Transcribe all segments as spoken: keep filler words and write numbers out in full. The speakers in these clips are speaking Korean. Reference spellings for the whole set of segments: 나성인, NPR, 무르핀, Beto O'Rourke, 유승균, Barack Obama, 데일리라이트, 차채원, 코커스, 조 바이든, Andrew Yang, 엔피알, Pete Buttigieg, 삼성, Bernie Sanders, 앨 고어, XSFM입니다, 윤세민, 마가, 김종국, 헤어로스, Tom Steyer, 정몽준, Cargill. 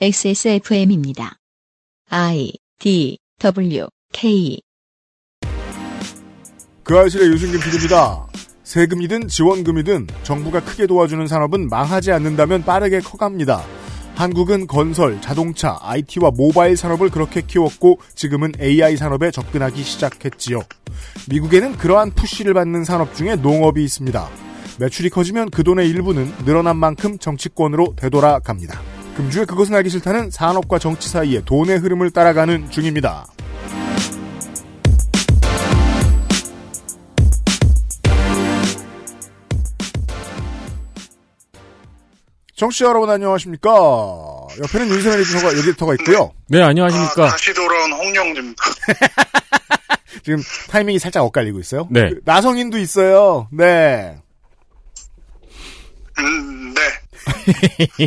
엑스에스에프엠입니다. I, D, W, K 그 아실의 유승균 피디입니다. 세금이든 지원금이든 정부가 크게 도와주는 산업은 망하지 않는다면 빠르게 커갑니다. 한국은 건설, 자동차, 아이티와 모바일 산업을 그렇게 키웠고 지금은 에이아이 산업에 접근하기 시작했지요. 미국에는 그러한 푸시를 받는 산업 중에 농업이 있습니다. 매출이 커지면 그 돈의 일부는 늘어난 만큼 정치권으로 되돌아갑니다. 금주에 그것은 알기 싫다는 산업과 정치 사이의 돈의 흐름을 따라가는 중입니다. 청취자 여러분 안녕하십니까? 옆에는 윤세민 에디터가, 에디터가 있고요. 네, 안녕하십니까? 아, 다시 돌아온 홍영주입니다. 지금 타이밍이 살짝 엇갈리고 있어요. 네. 나성인도 있어요. 네. 음, 네.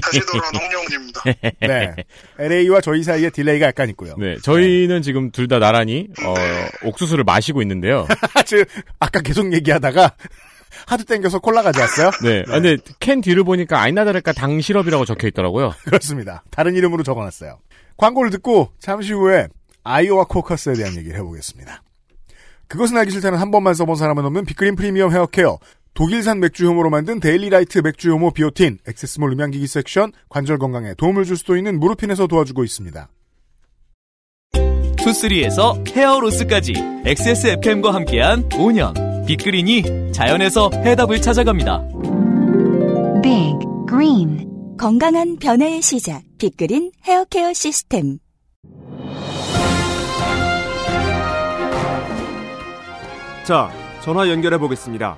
다시 돌아온 홍영주입니다. 네. 엘에이와 저희 사이에 딜레이가 약간 있고요. 네, 저희는 네. 지금 둘 다 나란히 어, 네. 옥수수를 마시고 있는데요. 지금 아까 계속 얘기하다가. 하도 땡겨서 콜라 가져왔어요? 네. 네. 아, 근데 캔 뒤를 보니까 아이나다를까 당시럽이라고 적혀 있더라고요. 그렇습니다. 다른 이름으로 적어놨어요. 광고를 듣고 잠시 후에 아이오와 코커스에 대한 얘기를 해보겠습니다. 그것은 알기 싫다는 한 번만 써본 사람은 없는 빅그린 프리미엄 헤어케어, 독일산 맥주효모로 만든 데일리라이트 맥주효모 비오틴, 액세스몰 음향기기 섹션, 관절 건강에 도움을 줄 수도 있는 무르핀에서 도와주고 있습니다. 투쓰리에서 헤어로스까지 엑스에스에프엠과 함께한 오 년. 빅그린이 자연에서 해답을 찾아갑니다. Big Green 건강한 변화의 시작 빅그린 헤어케어 시스템. 자, 전화 연결해 보겠습니다.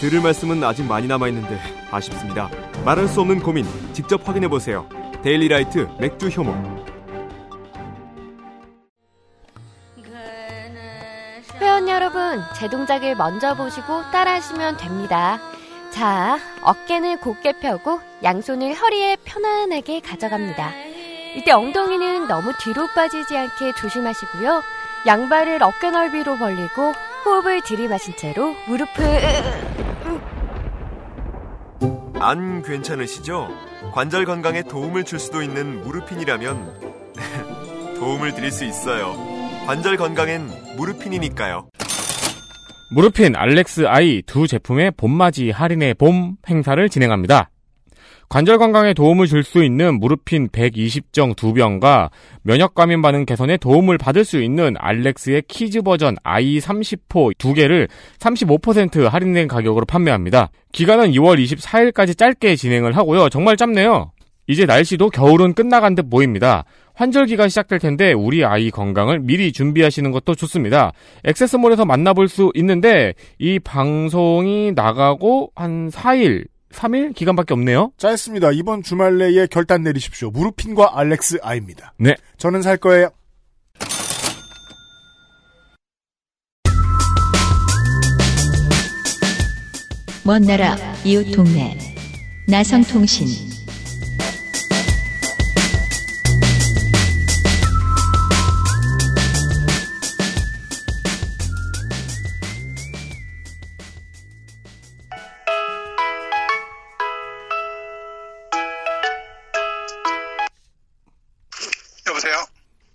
들을 말씀은 아직 많이 남아있는데 아쉽습니다. 말할 수 없는 고민 직접 확인해보세요. 데일리라이트 맥주 효모. 회원 여러분, 제 동작을 먼저 보시고 따라하시면 됩니다. 자, 어깨는 곧게 펴고 양손을 허리에 편안하게 가져갑니다. 이때 엉덩이는 너무 뒤로 빠지지 않게 조심하시고요. 양발을 어깨 넓이로 벌리고 호흡을 들이마신 채로 무릎을... 안 괜찮으시죠? 관절 건강에 도움을 줄 수도 있는 무르핀이라면 도움을 드릴 수 있어요. 관절 건강엔 무르핀이니까요. 무르핀 알렉스 아이 두 제품의 봄맞이 할인의 봄 행사를 진행합니다. 관절 건강에 도움을 줄 수 있는 무르핀 백이십 정 두 병과 면역 감인 반응 개선에 도움을 받을 수 있는 알렉스의 키즈 버전 아이 삼십 호 두 개를 삼십오 퍼센트 할인된 가격으로 판매합니다. 기간은 이월 이십사일까지 짧게 진행을 하고요. 정말 짧네요. 이제 날씨도 겨울은 끝나간 듯 보입니다. 환절기가 시작될 텐데 우리 아이 건강을 미리 준비하시는 것도 좋습니다. 액세스몰에서 만나볼 수 있는데 이 방송이 나가고 한 사일, 삼일 기간밖에 없네요. 짧습니다. 이번 주말 내에 결단 내리십시오. 무르핀과 알렉스 아이입니다. 네. 저는 살 거예요. 먼 나라, 이웃 동네. 나성통신.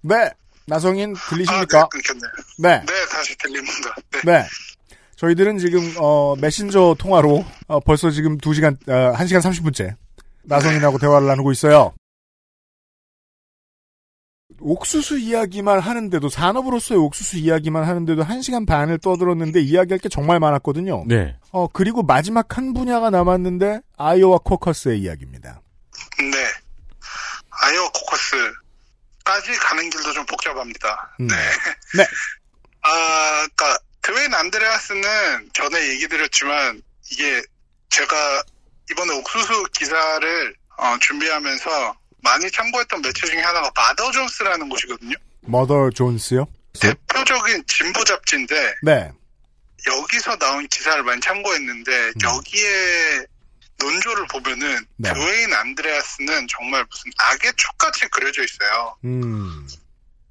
네, 나성인 들리십니까? 아, 네, 끊겼네요. 네. 네, 다시 들립니다. 네. 네. 저희들은 지금, 어, 메신저 통화로, 어, 벌써 지금 두 시간, 어, 한 시간 삼십 분째 나성인하고 네. 대화를 나누고 있어요. 옥수수 이야기만 하는데도, 산업으로서의 옥수수 이야기만 하는데도 한 시간 반을 떠들었는데 이야기할 게 정말 많았거든요. 네. 어, 그리고 마지막 한 분야가 남았는데, 아이오와 코커스의 이야기입니다. 네. 아이오와 코커스. 까지 가는 길도 좀 복잡합니다. 음. 네. 네. 아, 그러니까 드웨인 안드레아스는 전에 얘기 드렸지만 이게 제가 이번에 옥수수 기사를 어, 준비하면서 많이 참고했던 매체 중에 하나가 마더 존스라는 곳이거든요. 마더 존스요? 대표적인 진보 잡지인데 네. 여기서 나온 기사를 많이 참고했는데 음. 여기에 논조를 보면은 네. 교인 안드레아스는 정말 무슨 악의 촉같이 그려져 있어요. 음.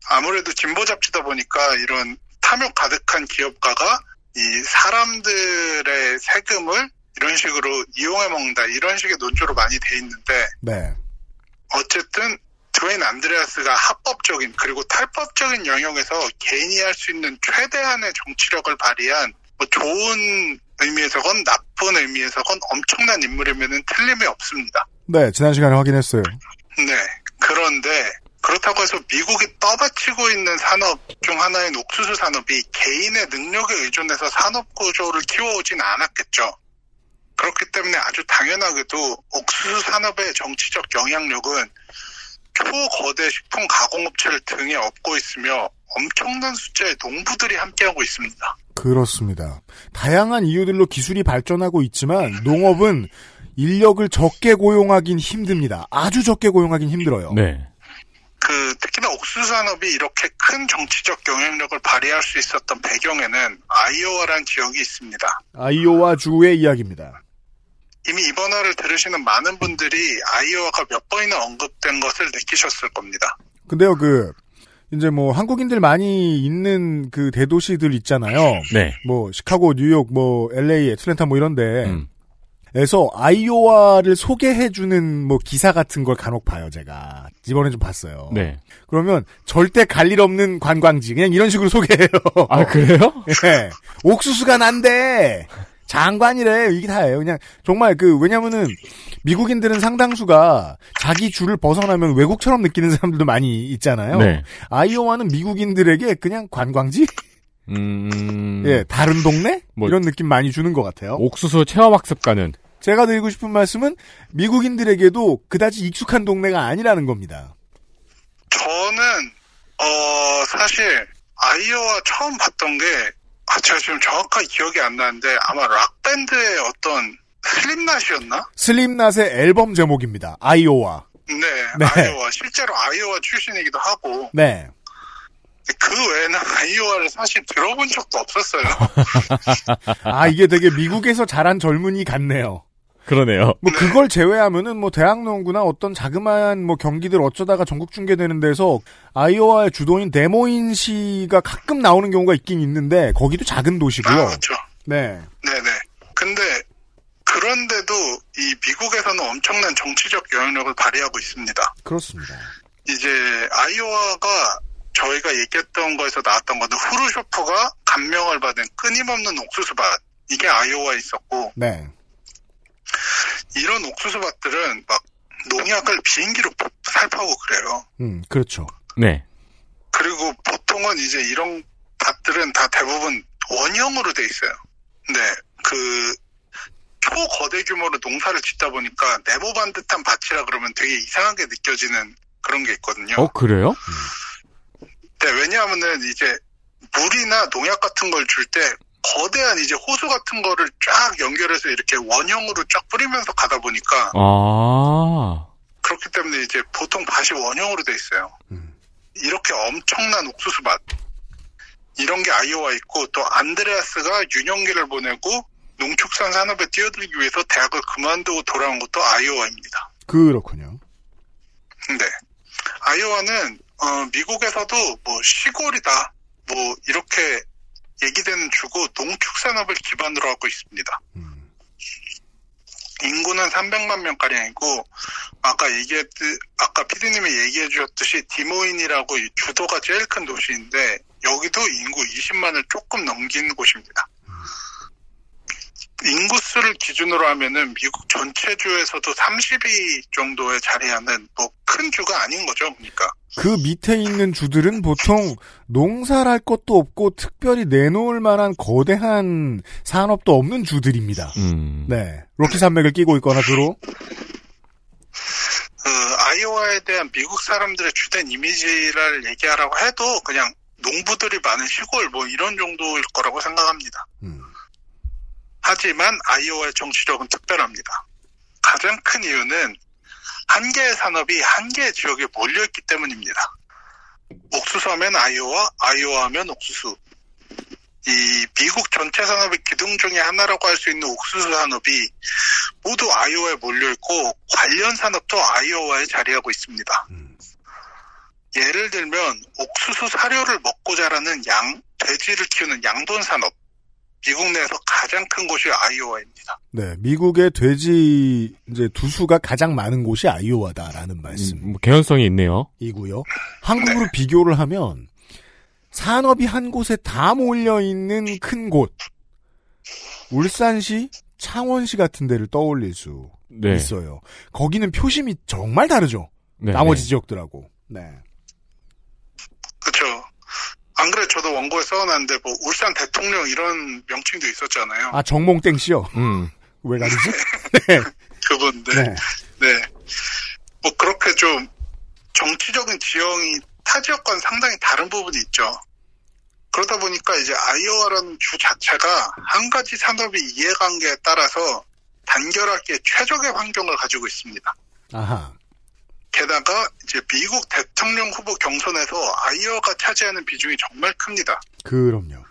아무래도 진보 잡지다 보니까 이런 탐욕 가득한 기업가가 이 사람들의 세금을 이런 식으로 이용해 먹는다 이런 식의 논조로 많이 돼 있는데 네. 어쨌든 드웨인 안드레아스가 합법적인 그리고 탈법적인 영역에서 개인이 할 수 있는 최대한의 정치력을 발휘한 뭐 좋은 의미에서건 나쁜 의미에서건 엄청난 인물이면은 틀림이 없습니다. 네, 지난 시간에 확인했어요. 네, 그런데 그렇다고 해서 미국이 떠받치고 있는 산업 중 하나인 옥수수 산업이 개인의 능력에 의존해서 산업 구조를 키워오진 않았겠죠. 그렇기 때문에 아주 당연하게도 옥수수 산업의 정치적 영향력은 초거대 식품 가공업체를 등에 업고 있으며 엄청난 숫자의 농부들이 함께하고 있습니다. 그렇습니다. 다양한 이유들로 기술이 발전하고 있지만 농업은 인력을 적게 고용하긴 힘듭니다. 아주 적게 고용하긴 힘들어요. 네. 그 특히나 옥수수 산업이 이렇게 큰 정치적 영향력을 발휘할 수 있었던 배경에는 아이오와란 지역이 있습니다. 아이오와 주의 이야기입니다. 이미 이번 화를 들으시는 많은 분들이 아이오와가 몇 번이나 언급된 것을 느끼셨을 겁니다. 근데요, 그 이제 뭐 한국인들 많이 있는 그 대도시들 있잖아요. 네. 뭐 시카고, 뉴욕, 뭐 엘에이, 애틀랜타 뭐 이런데 음. 에서 아이오와를 소개해주는 뭐 기사 같은 걸 간혹 봐요, 제가. 이번에 좀 봤어요. 네. 그러면 절대 갈 일 없는 관광지. 그냥 이런 식으로 소개해요. 아, 그래요? 네. 옥수수가 난데! 장관이래. 이게 다예요. 그냥 정말 그 왜냐면은 미국인들은 상당수가 자기 주를 벗어나면 외국처럼 느끼는 사람들도 많이 있잖아요. 네. 아이오와는 미국인들에게 그냥 관광지? 음... 예, 다른 동네? 뭐... 이런 느낌 많이 주는 것 같아요. 옥수수 체험학습가는? 제가 드리고 싶은 말씀은 미국인들에게도 그다지 익숙한 동네가 아니라는 겁니다. 저는 어 사실 아이오와 처음 봤던 게 아, 제가 지금 정확하게 기억이 안 나는데 아마 락밴드의 어떤 슬립낫이었나? 슬립낫의 앨범 제목입니다. 아이오와. 네, 네. 아이오와. 실제로 아이오와 출신이기도 하고. 네. 그 외에는 아이오와를 사실 들어본 적도 없었어요. 아, 이게 되게 미국에서 자란 젊은이 같네요. 그러네요. 뭐 네. 그걸 제외하면은 뭐 대학농구나 어떤 자그마한 뭐 경기들 어쩌다가 전국 중계되는 데서 아이오와의 주도인 데모인 시가 가끔 나오는 경우가 있긴 있는데 거기도 작은 도시고요. 아, 그렇죠. 네. 네네. 근데 그런데도 이 미국에서는 엄청난 정치적 영향력을 발휘하고 있습니다. 그렇습니다. 이제 아이오와가 저희가 얘기했던 거에서 나왔던 건데 후르쇼프가 감명을 받은 끊임없는 옥수수밭 이게 아이오와에 있었고. 네. 이런 옥수수밭들은 막 농약을 비행기로 살포하고 그래요. 음, 그렇죠. 네. 그리고 보통은 이제 이런 밭들은 다 대부분 원형으로 돼 있어요. 네, 그 초거대 규모로 농사를 짓다 보니까 네모 반듯한 밭이라 그러면 되게 이상하게 느껴지는 그런 게 있거든요. 어, 그래요? 음. 네, 왜냐하면은 이제 물이나 농약 같은 걸 줄 때 거대한 이제 호수 같은 거를 쫙 연결해서 이렇게 원형으로 쫙 뿌리면서 가다 보니까 아~ 그렇기 때문에 이제 보통 밭이 원형으로 돼 있어요. 음. 이렇게 엄청난 옥수수 밭 이런 게 아이오와 있고 또 안드레아스가 유년기를 보내고 농축산 산업에 뛰어들기 위해서 대학을 그만두고 돌아온 것도 아이오와입니다. 그렇군요. 네. 아이오와는 어, 미국에서도 뭐 시골이다 뭐 이렇게 얘기되는 주고 농축산업을 기반으로 하고 있습니다. 음. 인구는 삼백만 명가량이고 아까 얘기했 아까 피디님이 얘기해 주셨듯이 디모인이라고 주도가 제일 큰 도시인데 여기도 인구 이십만을 조금 넘긴 곳입니다. 음. 인구수를 기준으로 하면은 미국 전체 주에서도 삼십 위 정도에 자리하는 뭐 큰 주가 아닌 거죠, 그러니까. 그 밑에 있는 주들은 보통 농사를 할 것도 없고 특별히 내놓을 만한 거대한 산업도 없는 주들입니다. 음. 네, 로키 산맥을 끼고 있거나 주로. 그 아이오와에 대한 미국 사람들의 주된 이미지를 얘기하라고 해도 그냥 농부들이 많은 시골 뭐 이런 정도일 거라고 생각합니다. 음. 하지만 아이오와의 정치력은 특별합니다. 가장 큰 이유는 한 개의 산업이 한 개의 지역에 몰려있기 때문입니다. 옥수수하면 아이오와, 아이오하면 옥수수. 이 미국 전체 산업의 기둥 중에 하나라고 할 수 있는 옥수수 산업이 모두 아이오와에 몰려있고 관련 산업도 아이오와에 자리하고 있습니다. 예를 들면 옥수수 사료를 먹고 자라는 양, 돼지를 키우는 양돈 산업. 미국 내에서 가장 큰 곳이 아이오와입니다. 네, 미국의 돼지 이제 두수가 가장 많은 곳이 아이오와다라는 말씀. 음, 뭐 개연성이 있네요. 이고요. 한국으로 네. 비교를 하면 산업이 한 곳에 다 몰려 있는 큰 곳, 울산시, 창원시 같은 데를 떠올릴 수 네. 있어요. 거기는 표심이 정말 다르죠. 네, 나머지 네. 지역들하고. 네. 그렇죠. 안 그래 저도 원고에 써놨는데 뭐 울산 대통령 이런 명칭도 있었잖아요. 아 정몽땡 씨요. 음. 왜 나르지? 네. 그분들. 네. 네. 뭐 그렇게 좀 정치적인 지형이 타 지역과는 상당히 다른 부분이 있죠. 그러다 보니까 이제 아이오와라는 주 자체가 한 가지 산업의 이해관계에 따라서 단결하기에 최적의 환경을 가지고 있습니다. 아하. 게다가 이제 미국 대통령 후보 경선에서 아이오와가 차지하는 비중이 정말 큽니다. 그럼요.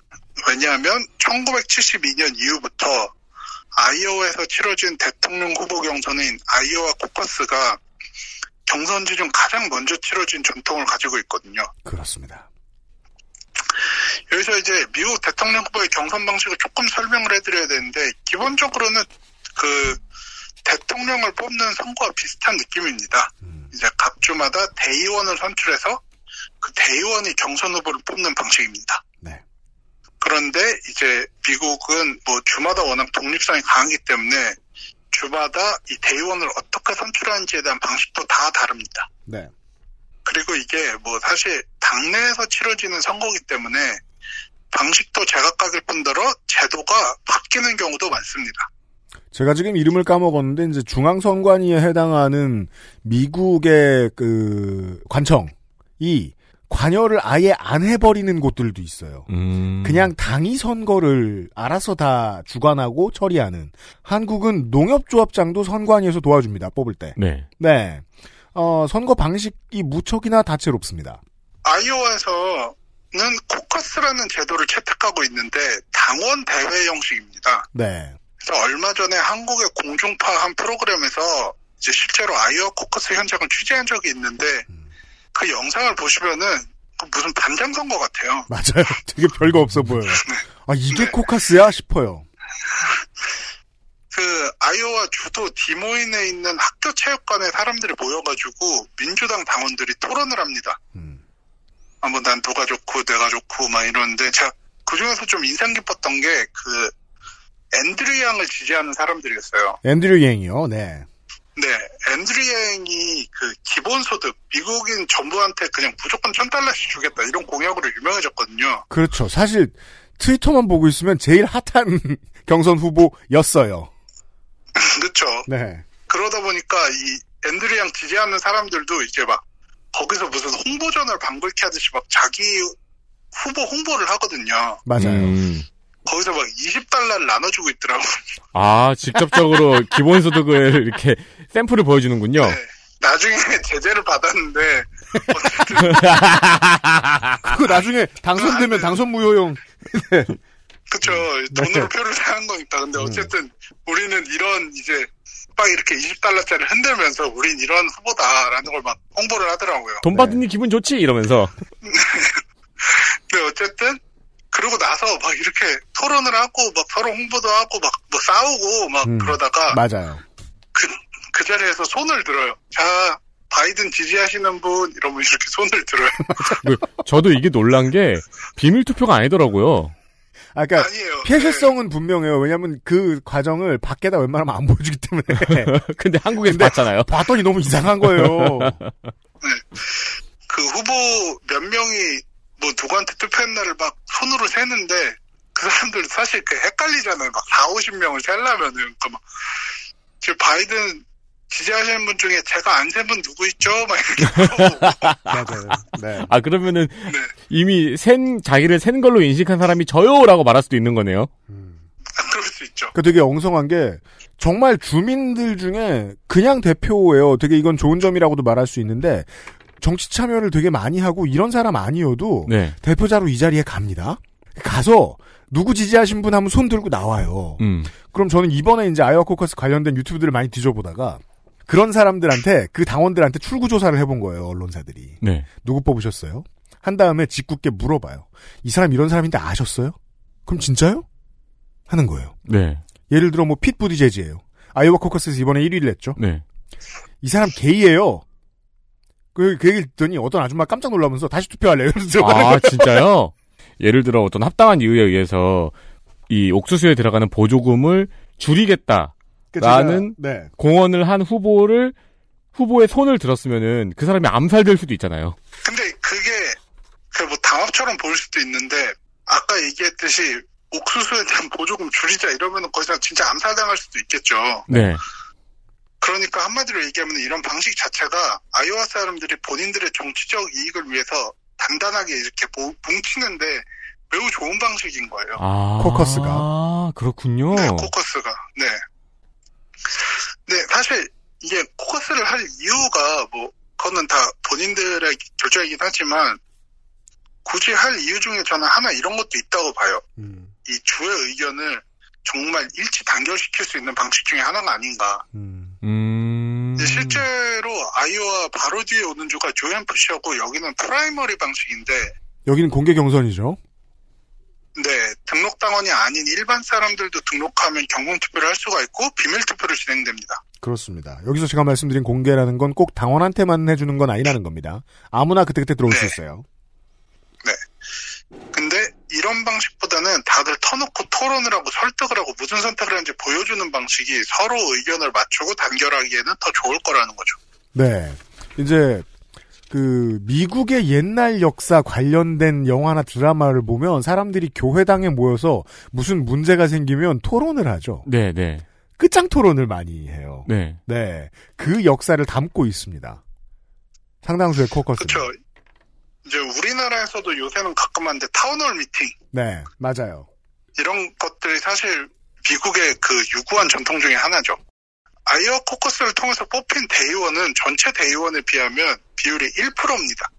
왜냐하면 천구백칠십이 년 이후부터 아이오와에서 치러진 대통령 후보 경선인 아이오와 코커스가 경선지 중 가장 먼저 치러진 전통을 가지고 있거든요. 그렇습니다. 여기서 이제 미국 대통령 후보의 경선 방식을 조금 설명을 해드려야 되는데 기본적으로는 그 대통령을 뽑는 선거와 비슷한 느낌입니다. 음. 이제 각 주마다 대의원을 선출해서 그 대의원이 경선 후보를 뽑는 방식입니다. 네. 그런데 이제 미국은 뭐 주마다 워낙 독립성이 강하기 때문에 주마다 이 대의원을 어떻게 선출하는지에 대한 방식도 다 다릅니다. 네. 그리고 이게 뭐 사실 당내에서 치러지는 선거이기 때문에 방식도 제각각일 뿐더러 제도가 바뀌는 경우도 많습니다. 제가 지금 이름을 까먹었는데 이제 중앙선관위에 해당하는 미국의 그 관청이 관여를 아예 안 해버리는 곳들도 있어요. 음. 그냥 당이 선거를 알아서 다 주관하고 처리하는. 한국은 농협조합장도 선관위에서 도와줍니다. 뽑을 때. 네. 네. 어, 선거 방식이 무척이나 다채롭습니다. 아이오와에서는 코커스라는 제도를 채택하고 있는데 당원 대회 형식입니다. 네. 그래서 얼마 전에 한국의 공중파 한 프로그램에서 이제 실제로 아이오와 코커스 현장을 취재한 적이 있는데 그 영상을 보시면은 무슨 반장 선거 같아요. 맞아요. 되게 별거 없어 보여요. 네. 아 이게 네. 코커스야 싶어요. 그 아이오와 주도 디모인에 있는 학교 체육관에 사람들이 모여가지고 민주당 당원들이 토론을 합니다. 음. 아, 뭐 난 너가 좋고 내가 좋고 막 이러는데 제가 그 중에서 좀 인상 깊었던 게 그 앤드류 양을 지지하는 사람들이었어요. 앤드류 양이요? 네. 네. 앤드류 양이 그 기본소득, 미국인 전부한테 그냥 무조건 천 달러씩 주겠다 이런 공약으로 유명해졌거든요. 그렇죠. 사실 트위터만 보고 있으면 제일 핫한 경선 후보였어요. 그렇죠. 네. 그러다 보니까 이 앤드류 양 지지하는 사람들도 이제 막 거기서 무슨 홍보전을 방불케 하듯이 막 자기 후보 홍보를 하거든요. 맞아요. 음. 거기서 막 이십 달러를 나눠주고 있더라고요. 아, 직접적으로 기본소득을 이렇게 샘플을 보여주는군요. 네, 나중에 제재를 받았는데. 그거 나중에 당선되면 당선무효용. 네. 그쵸. 돈으로 표를 사는 거니까. 근데 어쨌든 우리는 이런 이제 막 이렇게 이십 달러짜리를 흔들면서 우린 이런 후보다라는 걸 막 홍보를 하더라고요. 돈 받으니 네. 기분 좋지? 이러면서. 근데 어쨌든. 그러고 나서 막 이렇게 토론을 하고 막 서로 홍보도 하고 막 뭐 싸우고 막 음, 그러다가 맞아요. 그, 그 자리에서 손을 들어요. 자, 바이든 지지하시는 분 이러면 이렇게 손을 들어요. 저도 이게 놀란 게 비밀 투표가 아니더라고요. 아, 그러니까 아니에요. 폐쇄성은 네. 분명해요. 왜냐하면 그 과정을 밖에다 웬만하면 안 보여주기 때문에. 근데 한국에서 봤잖아요. 봤더니 너무 이상한 거예요. 네, 그 후보 몇 명이 뭐 누구한테 투표했나를 막 손으로 세는데 그 사람들 사실 그 헷갈리잖아요. 막 사오십 명을 세려면은 그러니까 막 지금 바이든 지지하시는 분 중에 제가 안 센 분 누구 있죠? 막 이렇게. 맞아요. 네. 아 그러면은 네. 이미 센 자기를 센 걸로 인식한 사람이 저요라고 말할 수도 있는 거네요. 음. 그럴 수 있죠. 그 되게 엉성한 게 정말 주민들 중에 그냥 대표예요. 되게 이건 좋은 점이라고도 말할 수 있는데 정치 참여를 되게 많이 하고 이런 사람 아니어도 네. 대표자로 이 자리에 갑니다. 가서 누구 지지하신 분 하면 손 들고 나와요. 음. 그럼 저는 이번에 이제 아이오와 코커스 관련된 유튜브들을 많이 뒤져보다가 그런 사람들한테 그 당원들한테 출구 조사를 해본 거예요. 언론사들이. 네. 누구 뽑으셨어요? 한 다음에 짓궂게 물어봐요. 이 사람 이런 사람인데 아셨어요? 그럼 진짜요? 하는 거예요. 네. 예를 들어 뭐 핏 부디제지예요. 아이오와 코커스에서 이번에 일 위를 했죠. 네. 이 사람 게이예요. 그, 그 얘기를 듣더니 어떤 아줌마 깜짝 놀라면서 다시 투표할래요. 아 진짜요? 예를 들어 어떤 합당한 이유에 의해서 이 옥수수에 들어가는 보조금을 줄이겠다. 라는 네. 공언을 한 후보를 후보의 손을 들었으면은 그 사람이 암살될 수도 있잖아요. 근데 그게 그 뭐 당업처럼 보일 수도 있는데 아까 얘기했듯이. 옥수수에 대한 보조금 줄이자 이러면 거기서 진짜 암살당할 수도 있겠죠. 네. 그러니까 한마디로 얘기하면 이런 방식 자체가 아이오와 사람들이 본인들의 정치적 이익을 위해서 단단하게 이렇게 뭉치는데 매우 좋은 방식인 거예요. 아, 코커스가. 아, 그렇군요. 네, 코커스가. 네. 네, 사실 이게 코커스를 할 이유가 뭐, 그거는 다 본인들의 결정이긴 하지만 굳이 할 이유 중에 저는 하나 이런 것도 있다고 봐요. 음. 이 주의 의견을 정말 일치 단결시킬 수 있는 방식 중에 하나가 아닌가. 음. 음. 실제로 아이오와 바로 뒤에 오는 주가 조햄프시하고 여기는 프라이머리 방식인데 여기는 공개 경선이죠. 네. 등록당원이 아닌 일반 사람들도 등록하면 경공투표를 할 수가 있고 비밀투표를 진행됩니다. 그렇습니다. 여기서 제가 말씀드린 공개라는 건 꼭 당원한테만 해주는 건 아니라는 겁니다. 아무나 그때그때 들어올 네. 수 있어요. 네. 근데 이런 방식보다는 다들 터놓고 토론을 하고 설득을 하고 무슨 선택을 하는지 보여주는 방식이 서로 의견을 맞추고 단결하기에는 더 좋을 거라는 거죠. 네. 이제 그 미국의 옛날 역사 관련된 영화나 드라마를 보면 사람들이 교회당에 모여서 무슨 문제가 생기면 토론을 하죠. 네, 네. 끝장 토론을 많이 해요. 네. 네. 그 역사를 담고 있습니다. 상당수의 코커스. 그렇죠. 이제 우리나라에서도 요새는 가끔 하는데 타운홀 미팅. 네, 맞아요. 이런 것들이 사실 미국의 그 유구한 전통 중에 하나죠. 아이오와 코커스를 통해서 뽑힌 대의원은 전체 대의원에 비하면 비율이 일 퍼센트입니다.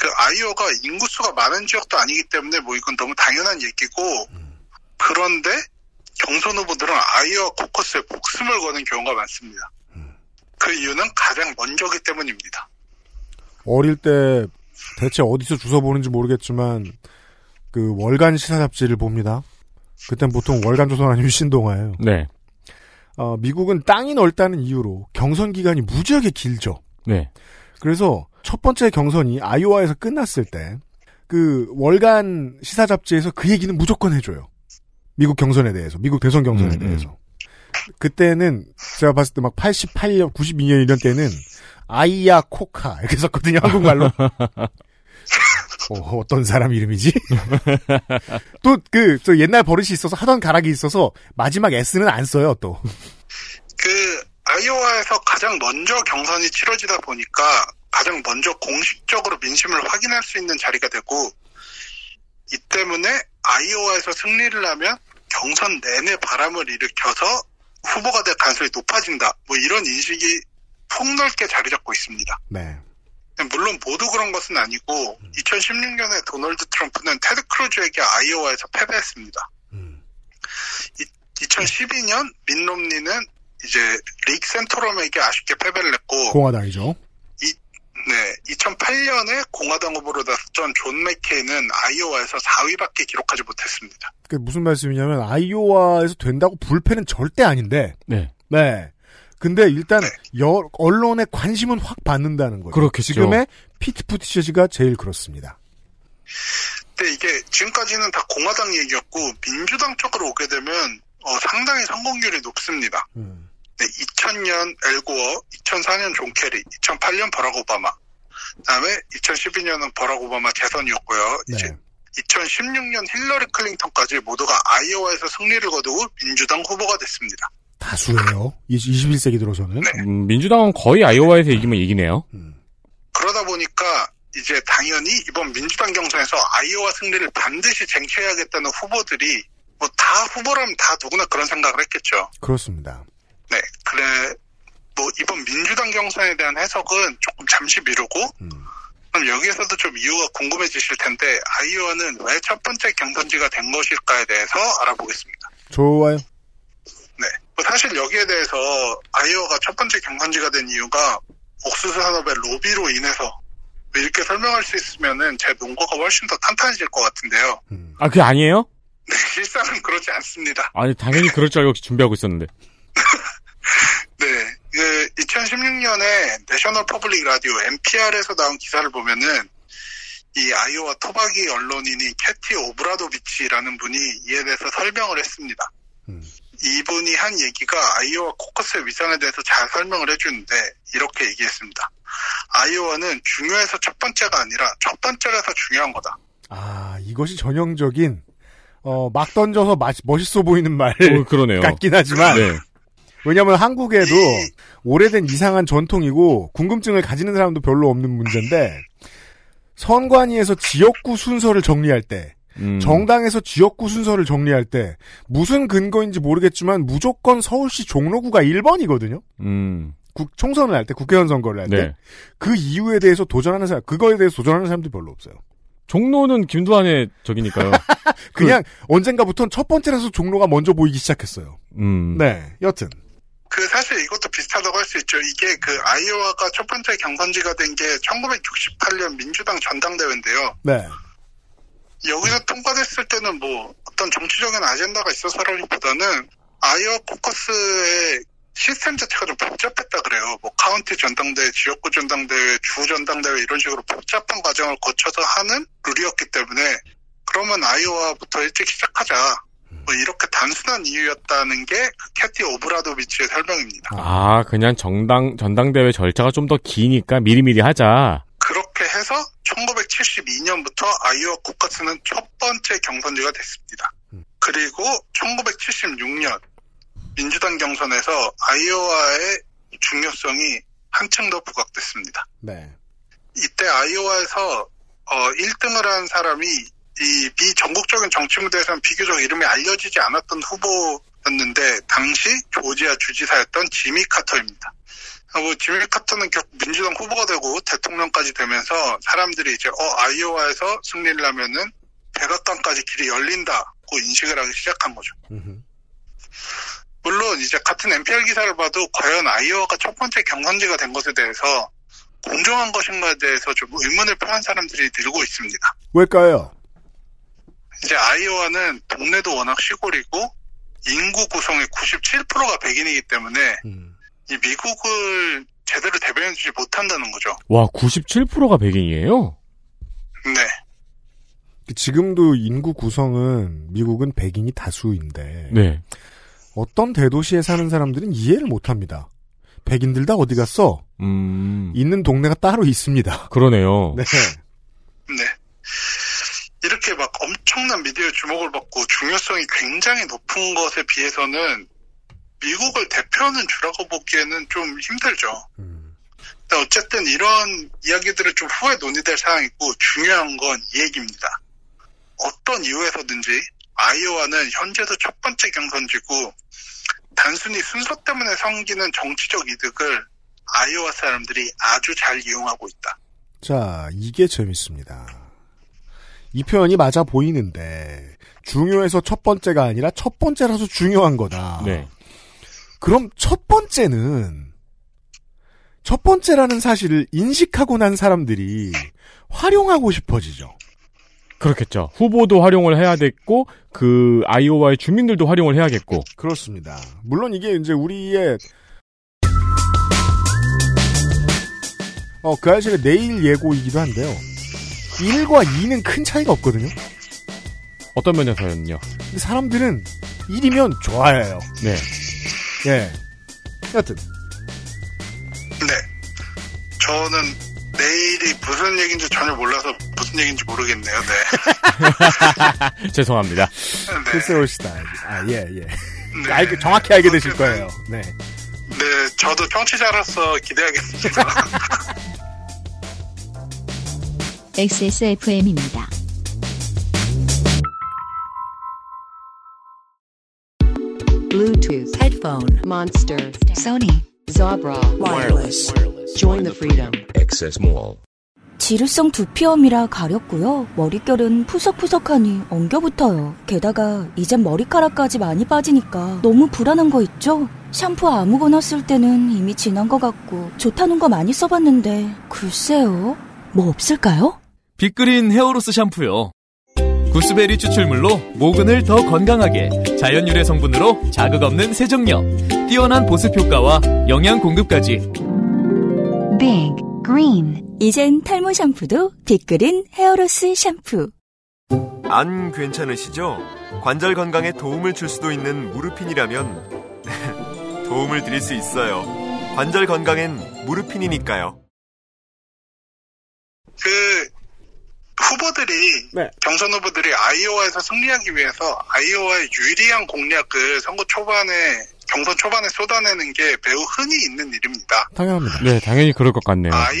그 아이오가 인구수가 많은 지역도 아니기 때문에 뭐 이건 너무 당연한 얘기고 음. 그런데 경선 후보들은 아이오와 코커스에 목숨을 거는 경우가 많습니다. 음. 그 이유는 가장 먼저기 때문입니다. 어릴 때 대체 어디서 주워 보는지 모르겠지만 그 월간 시사 잡지를 봅니다. 그땐 보통 월간 조선 아니면 신동아예요. 네. 어, 미국은 땅이 넓다는 이유로 경선 기간이 무지하게 길죠. 네. 그래서 첫 번째 경선이 아이오와에서 끝났을 때 그 월간 시사 잡지에서 그 얘기는 무조건 해줘요. 미국 경선에 대해서, 미국 대선 경선에 음, 대해서. 음. 그때는 제가 봤을 때 막 팔십팔 년, 구십이 년 이런 때는 아이야 코카 이렇게 썼거든요. 한국말로. 어, 어떤 사람 이름이지? 또 그 저 옛날 버릇이 있어서 하던 가락이 있어서 마지막 S는 안 써요. 또 그 아이오와에서 가장 먼저 경선이 치러지다 보니까 가장 먼저 공식적으로 민심을 확인할 수 있는 자리가 되고 이 때문에 아이오와에서 승리를 하면 경선 내내 바람을 일으켜서 후보가 될 가능성이 높아진다. 뭐 이런 인식이 폭넓게 자리 잡고 있습니다. 네. 물론 모두 그런 것은 아니고 음. 이천십육 년에 도널드 트럼프는 테드 크루즈에게 아이오와에서 패배했습니다. 음. 이, 이천십이 년 민 롬니는 이제 릭 센토럼에게 아쉽게 패배를 했고 공화당이죠. 이, 네, 이천팔 년에 공화당 후보로 나섰던 존 맥케인은 아이오와에서 사 위밖에 기록하지 못했습니다. 그게 무슨 말씀이냐면 아이오와에서 된다고 불패는 절대 아닌데 네. 네. 근데 일단 네. 여, 언론의 관심은 확 받는다는 거예요. 그렇겠죠. 지금의 피트 부티지가 제일 그렇습니다. 근데 이게 지금까지는 다 공화당 얘기였고 민주당 쪽으로 오게 되면 어, 상당히 성공률이 높습니다. 음. 네, 이천 년 앨 고어, 이천사 년 존 캐리, 이천팔 년 버락 오바마, 그다음에 이천십이 년은 버락 오바마 재선이었고요. 네. 이제 이천십육 년 힐러리 클린턴까지 모두가 아이오와에서 승리를 거두고 민주당 후보가 됐습니다. 다수예요. 이십일 세기 들어서는. 네. 음, 민주당은 거의 아이오와에서 이기면 이기네요. 음. 그러다 보니까 이제 당연히 이번 민주당 경선에서 아이오와 승리를 반드시 쟁취해야겠다는 후보들이 뭐 다 후보라면 다 누구나 그런 생각을 했겠죠. 그렇습니다. 네, 그래 뭐 이번 민주당 경선에 대한 해석은 조금 잠시 미루고 음. 그럼 여기에서도 좀 이유가 궁금해지실 텐데 아이오와는 왜 첫 번째 경선지가 된 것일까에 대해서 알아보겠습니다. 좋아요. 네, 뭐 사실 여기에 대해서 아이오와가 첫 번째 경선지가 된 이유가 옥수수 산업의 로비로 인해서 이렇게 설명할 수 있으면은 제 논거가 훨씬 더 탄탄해질 것 같은데요. 음. 아, 그게 아니에요? 네, 실상은 그렇지 않습니다. 아니, 당연히 그럴 줄 알고 준비하고 있었는데. 네, 그 이천십육 년에 내셔널 퍼블릭 라디오 엔피알에서 나온 기사를 보면은 이 아이오와 토박이 언론인이 캐티 오브라도비치라는 분이 이에 대해서 설명을 했습니다. 음. 이분이 한 얘기가 아이오와 코커스의 위상에 대해서 잘 설명을 해주는데 이렇게 얘기했습니다. 아이오와는 중요해서 첫 번째가 아니라 첫 번째라서 중요한 거다. 아, 이것이 전형적인 어, 막 던져서 마, 멋있어 보이는 말 어, 그러네요. 같긴 하지만 네. 왜냐하면 한국에도 이... 오래된 이상한 전통이고 궁금증을 가지는 사람도 별로 없는 문제인데 선관위에서 지역구 순서를 정리할 때 음. 정당에서 지역구 순서를 정리할 때 무슨 근거인지 모르겠지만 무조건 서울시 종로구가 일 번이거든요. 음. 국, 총선을 할 때, 국회의원 선거를 할 때, 네. 그 이유에 대해서 도전하는 사람, 그거에 대해서 도전하는 사람들이 별로 없어요. 종로는 김두한의 적이니까요. 그냥 그... 언젠가부터는 첫 번째라서 종로가 먼저 보이기 시작했어요. 음. 네, 여튼. 그 사실 이것도 비슷하다고 할 수 있죠. 이게 그 아이오와가 첫 번째 경선지가 된 게 천구백육십팔 년 민주당 전당대회인데요. 네. 여기서 통과됐을 때는 뭐 어떤 정치적인 아젠다가 있어서라기보다는 아이오와 코커스의 시스템 자체가 좀 복잡했다 그래요. 뭐 카운티 전당대회, 지역구 전당대회, 주 전당대회 이런 식으로 복잡한 과정을 거쳐서 하는 룰이었기 때문에 그러면 아이오와부터 일찍 시작하자. 뭐 이렇게 단순한 이유였다는 게 그 캐티 오브라도비치의 설명입니다. 아, 그냥 정당 전당대회 절차가 좀 더 기니까 미리미리 하자. 그렇게 해서 천구백칠십이 년부터 아이오와 코커스는 첫 번째 경선지가 됐습니다. 그리고 천구백칠십육 년 민주당 경선에서 아이오와의 중요성이 한층 더 부각됐습니다. 네. 이때 아이오와에서 어, 일 등을 한 사람이 이 비전국적인 정치 무대에서는 비교적 이름이 알려지지 않았던 후보였는데 당시 조지아 주지사였던 지미 카터입니다. 뭐 지미 카터는 결국 민주당 후보가 되고 대통령까지 되면서 사람들이 이제 어 아이오와에서 승리를 하면은 백악관까지 길이 열린다고 인식을 하기 시작한 거죠. 음흠. 물론 이제 같은 엔피알 기사를 봐도 과연 아이오와가 첫 번째 경선지가 된 것에 대해서 공정한 것인가에 대해서 좀 의문을 표한 사람들이 늘고 있습니다. 왜일까요? 이제 아이오와는 동네도 워낙 시골이고 인구 구성의 구십칠 퍼센트가 백인이기 때문에 음. 이 미국을 제대로 대변해주지 못한다는 거죠. 와, 구십칠 퍼센트가 백인이에요? 네. 지금도 인구 구성은 미국은 백인이 다수인데 네. 어떤 대도시에 사는 사람들은 이해를 못합니다. 백인들 다 어디 갔어? 음. 있는 동네가 따로 있습니다. 그러네요. 네. 네. 이렇게 막 엄청난 미디어의 주목을 받고 중요성이 굉장히 높은 것에 비해서는 미국을 대표하는 주라고 보기에는 좀 힘들죠. 음. 근데 어쨌든 이런 이야기들은 좀 후에 논의될 사항이고 중요한 건 이 얘기입니다. 어떤 이유에서든지 아이오와는 현재도 첫 번째 경선지고 단순히 순서 때문에 생기는 정치적 이득을 아이오와 사람들이 아주 잘 이용하고 있다. 자, 이게 재밌습니다. 이 표현이 맞아 보이는데 중요해서 첫 번째가 아니라 첫 번째라서 중요한 거다. 네. 그럼 첫 번째는 첫 번째라는 사실을 인식하고 난 사람들이 활용하고 싶어지죠. 그렇겠죠. 후보도 활용을 해야 됐고 그 아이오와의 주민들도 활용을 해야겠고. 그렇습니다. 물론 이게 이제 우리의 어, 그 아저씨가 내일 예고이기도 한데요. 일과 이는 큰 차이가 없거든요. 어떤 면에서는요? 근데 사람들은 일이면 좋아해요. 네. 예. 여튼. 네. 저는 내일이 무슨 얘기인지 전혀 몰라서 무슨 얘기인지 모르겠네요. 네. 죄송합니다. 네. 글쎄 오시다. 아, 예, 예. 네. 알, 정확히 알게 되실 거예요. 네. 네, 저도 청취자로서 기대하겠습니다. 엑스에스에프엠입니다. Bluetooth, headphone, Monster, Sony, Zabra, wireless. Join the freedom. Access Mall. 지루성 두피염이라 가렵고요. 머릿결은 푸석푸석하니 엉겨붙어요. 게다가 이젠 머리카락까지 많이 빠지니까 너무 불안한 거 있죠? 샴푸 아무거나 쓸 때는 이미 지난 거 같고 좋다는 거 많이 써봤는데 글쎄요. 뭐 없을까요? 빅그린 헤어로스 샴푸요. 구스베리 추출물로 모근을 더 건강하게, 자연 유래 성분으로 자극 없는 세정력, 뛰어난 보습 효과와 영양 공급까지. Big Green. 이젠 탈모 샴푸도 빅그린 헤어로스 샴푸. 안 괜찮으시죠? 관절 건강에 도움을 줄 수도 있는 무르핀이라면 도움을 드릴 수 있어요. 관절 건강엔 무르핀이니까요. 그 후보들이 네. 경선 후보들이 아이오와에서 승리하기 위해서 아이오와의 유리한 공략을 선거 초반에 경선 초반에 쏟아내는 게 매우 흔히 있는 일입니다. 당연합니다. 네, 당연히 그럴 것 같네요. 아이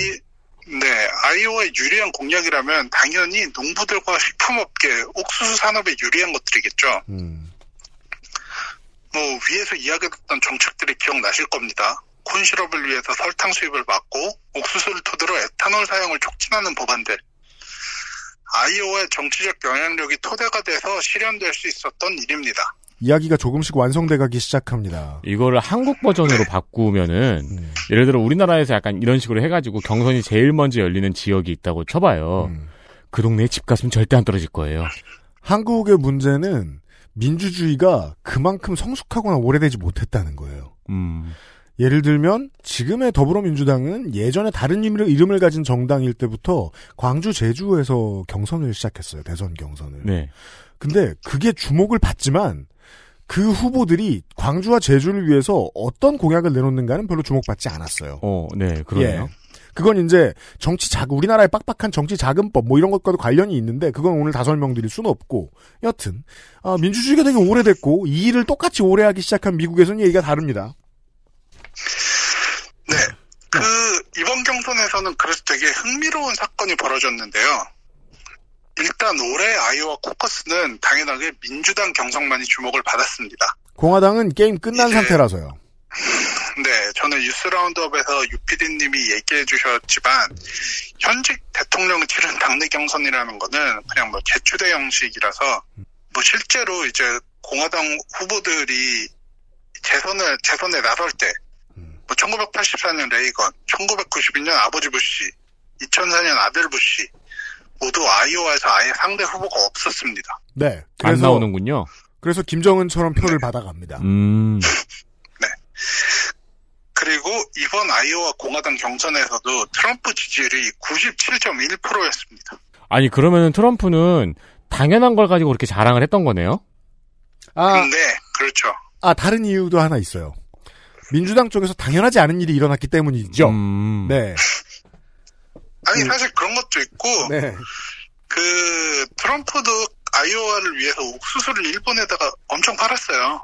네, 아이오와의 유리한 공략이라면 당연히 농부들과 식품업계, 옥수수 산업에 유리한 것들이겠죠. 음. 뭐 위에서 이야기했던 정책들이 기억나실 겁니다. 콘시럽을 위해서 설탕 수입을 막고 옥수수를 토대로 에탄올 사용을 촉진하는 법안들. 아이오와의 정치적 영향력이 토대가 돼서 실현될 수 있었던 일입니다. 이야기가 조금씩 완성돼가기 시작합니다. 이거를 한국 버전으로 네. 바꾸면은 음. 예를 들어 우리나라에서 약간 이런 식으로 해가지고 경선이 제일 먼저 열리는 지역이 있다고 쳐봐요. 음. 그 동네에 집값은 절대 안 떨어질 거예요. 한국의 문제는 민주주의가 그만큼 성숙하거나 오래되지 못했다는 거예요. 음. 예를 들면 지금의 더불어민주당은 예전에 다른 이름을, 이름을 가진 정당일 때부터 광주, 제주에서 경선을 시작했어요. 대선 경선을. 네. 근데 그게 주목을 받지만 그 후보들이 광주와 제주를 위해서 어떤 공약을 내놓는가는 별로 주목받지 않았어요. 어, 네, 그러네요. 예. 그건 이제 정치 자, 우리나라의 빡빡한 정치 자금법 뭐 이런 것과도 관련이 있는데 그건 오늘 다 설명드릴 수는 없고 여튼 아, 민주주의가 되게 오래됐고 이 일을 똑같이 오래 하기 시작한 미국에서는 얘기가 다릅니다. 네, 그 이번 경선에서는 그래서 되게 흥미로운 사건이 벌어졌는데요. 일단 올해 아이오와 코커스는 당연하게 민주당 경선만이 주목을 받았습니다. 공화당은 게임 끝난 이제, 상태라서요. 네, 저는 뉴스 라운드업에서 유피디님이 얘기해 주셨지만 현직 대통령이 치른 당내 경선이라는 거는 그냥 뭐 제추대 형식이라서 뭐 실제로 이제 공화당 후보들이 재선을 재선에 나설 때 뭐 천구백팔십사 년 레이건, 천구백구십이 년 아버지 부시, 이천사 년 아들 부시 모두 아이오와에서 아예 상대 후보가 없었습니다. 네, 그래서, 안 나오는군요. 그래서 김정은처럼 표를 네. 받아갑니다. 음. 네. 그리고 이번 아이오와 공화당 경선에서도 트럼프 지지율이 구십칠 점 일 퍼센트였습니다. 아니 그러면은 트럼프는 당연한 걸 가지고 그렇게 자랑을 했던 거네요? 아, 네, 그렇죠. 아 다른 이유도 하나 있어요. 민주당 쪽에서 당연하지 않은 일이 일어났기 때문이죠. 음. 네. 아니 사실 그런 것도 있고 네. 그 트럼프도 아이오와를 위해서 옥수수를 일본에다가 엄청 팔았어요.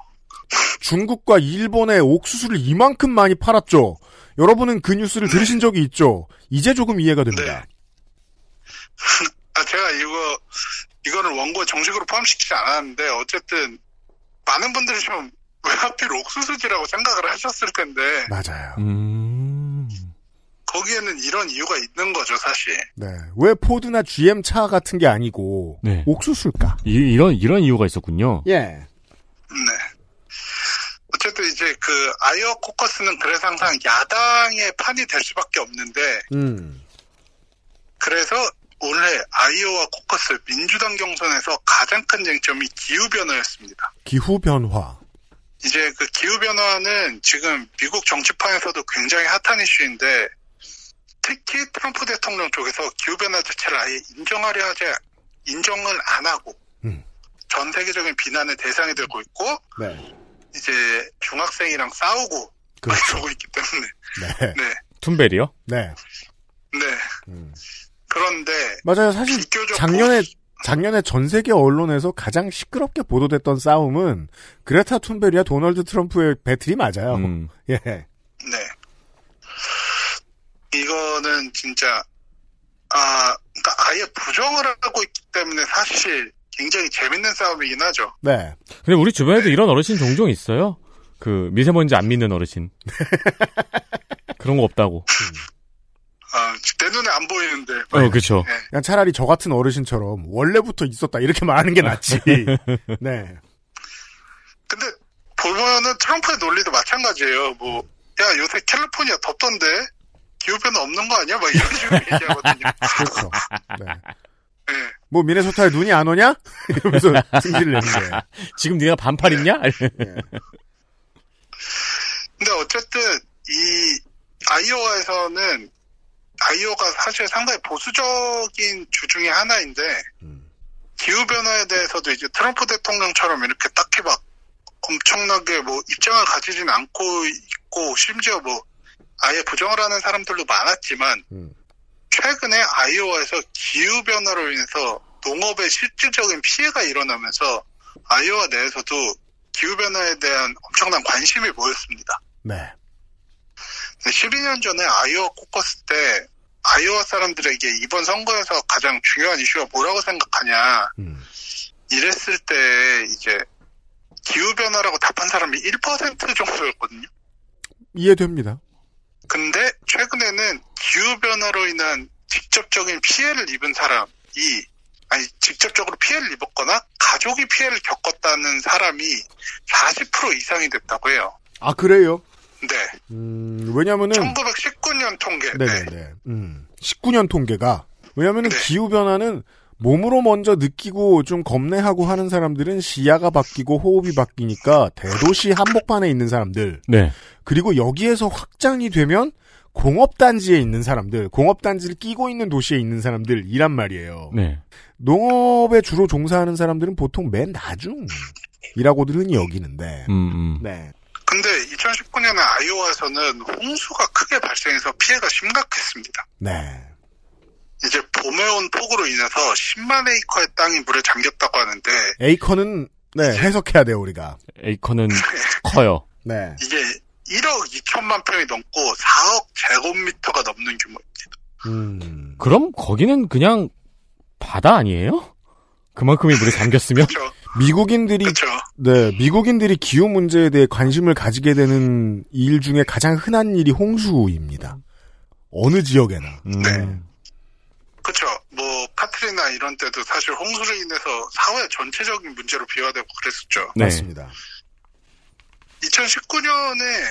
중국과 일본에 옥수수를 이만큼 많이 팔았죠. 여러분은 그 뉴스를 네. 들으신 적이 있죠. 이제 조금 이해가 됩니다. 네. 아, 제가 이거 이거를 원고에 정식으로 포함시키지 않았는데 어쨌든 많은 분들이 좀 왜 하필 옥수수지라고 생각을 하셨을 텐데 맞아요. 음... 거기에는 이런 이유가 있는 거죠, 사실. 네, 왜 포드나 지엠 차 같은 게 아니고 네. 옥수수일까? 이, 이런 이런 이유가 있었군요. 예. 네. 어쨌든 이제 그 아이오와 코커스는 그래서 항상 야당의 판이 될 수밖에 없는데. 음. 그래서 올해 아이오와 코커스 민주당 경선에서 가장 큰 쟁점이 기후 변화였습니다. 기후 변화. 이제 그 기후변화는 지금 미국 정치판에서도 굉장히 핫한 이슈인데 특히 트럼프 대통령 쪽에서 기후변화 자체를 아예 인정하려 하지 인정을 안 하고 음. 전 세계적인 비난의 대상이 되고 있고 네. 이제 중학생이랑 싸우고 그렇죠. 그러고 있기 때문에 네. 네. 툰베리요? 네. 네. 음. 그런데 맞아요. 사실 작년에 작년에 전 세계 언론에서 가장 시끄럽게 보도됐던 싸움은 그레타 툰베리와 도널드 트럼프의 배틀이 맞아요. 음. 예. 네. 이거는 진짜 아, 그러니까 아예 부정을 하고 있기 때문에 사실 굉장히 재밌는 싸움이긴 하죠. 네. 근데 우리 주변에도 네. 이런 어르신 종종 있어요. 그 미세먼지 안 믿는 어르신. 그런 거 없다고. 아, 내 눈에 안 보이는데. 어, 그렇죠. 네. 그냥 차라리 저 같은 어르신처럼 원래부터 있었다 이렇게 말하는 게 낫지. 네. 근데 보면은 트럼프의 논리도 마찬가지예요. 뭐, 야 요새 캘리포니아 덥던데 기후 변화 없는 거 아니야? 막 이런 식으로 얘기하거든요. 그렇죠. 네. 네. 뭐 미네소타에 눈이 안 오냐? 이러면서 승질 내는데. 지금 네가 반팔 입냐? 네. 네. 근데 어쨌든 이 아이오와에서는 아이오가 사실 상당히 보수적인 주 중에 하나인데 음. 기후변화에 대해서도 이제 트럼프 대통령처럼 이렇게 딱히 막 엄청나게 뭐 입장을 가지진 않고 있고 심지어 뭐 아예 부정을 하는 사람들도 많았지만 음. 최근에 아이오와에서 기후변화로 인해서 농업에 실질적인 피해가 일어나면서 아이오와 내에서도 기후변화에 대한 엄청난 관심이 모였습니다. 네. 십이 년 전에 아이오와 코커스 때 아이오와 사람들에게 이번 선거에서 가장 중요한 이슈가 뭐라고 생각하냐 음. 이랬을 때 이제 기후변화라고 답한 사람이 일 퍼센트 정도였거든요. 이해됩니다. 근데 최근에는 기후변화로 인한 직접적인 피해를 입은 사람이 아니 직접적으로 피해를 입었거나 가족이 피해를 겪었다는 사람이 사십 퍼센트 이상이 됐다고 해요. 아 그래요? 네. 음, 왜냐면은. 천구백십구 년 통계. 네네네. 네. 음. 십구 년 통계가. 왜냐면은 네. 기후변화는 몸으로 먼저 느끼고 좀 겁내하고 하는 사람들은 시야가 바뀌고 호흡이 바뀌니까 대도시 한복판에 있는 사람들. 네. 그리고 여기에서 확장이 되면 공업단지에 있는 사람들, 공업단지를 끼고 있는 도시에 있는 사람들이란 말이에요. 네. 농업에 주로 종사하는 사람들은 보통 맨 나중이라고들 흔히 여기는데. 음. 네. 근데 이천십구 년에 아이오와에서는 홍수가 크게 발생해서 피해가 심각했습니다. 네. 이제 봄에 온 폭우로 인해서 십만 에이커의 땅이 물에 잠겼다고 하는데 에이커는 네 해석해야 돼요 우리가. 에이커는 커요. 네. 이게 일억 이천만 평이 넘고 사억 제곱미터가 넘는 규모입니다. 음. 그럼 거기는 그냥 바다 아니에요? 그만큼의 물에 잠겼으면? 그렇죠. 미국인들이 그쵸. 네 미국인들이 기후 문제에 대해 관심을 가지게 되는 일 중에 가장 흔한 일이 홍수입니다. 어느 지역에나. 음. 네. 그렇죠. 뭐 카트리나 이런 때도 사실 홍수로 인해서 사회 전체적인 문제로 비화되고 그랬었죠. 네. 맞습니다. 이천십구 년에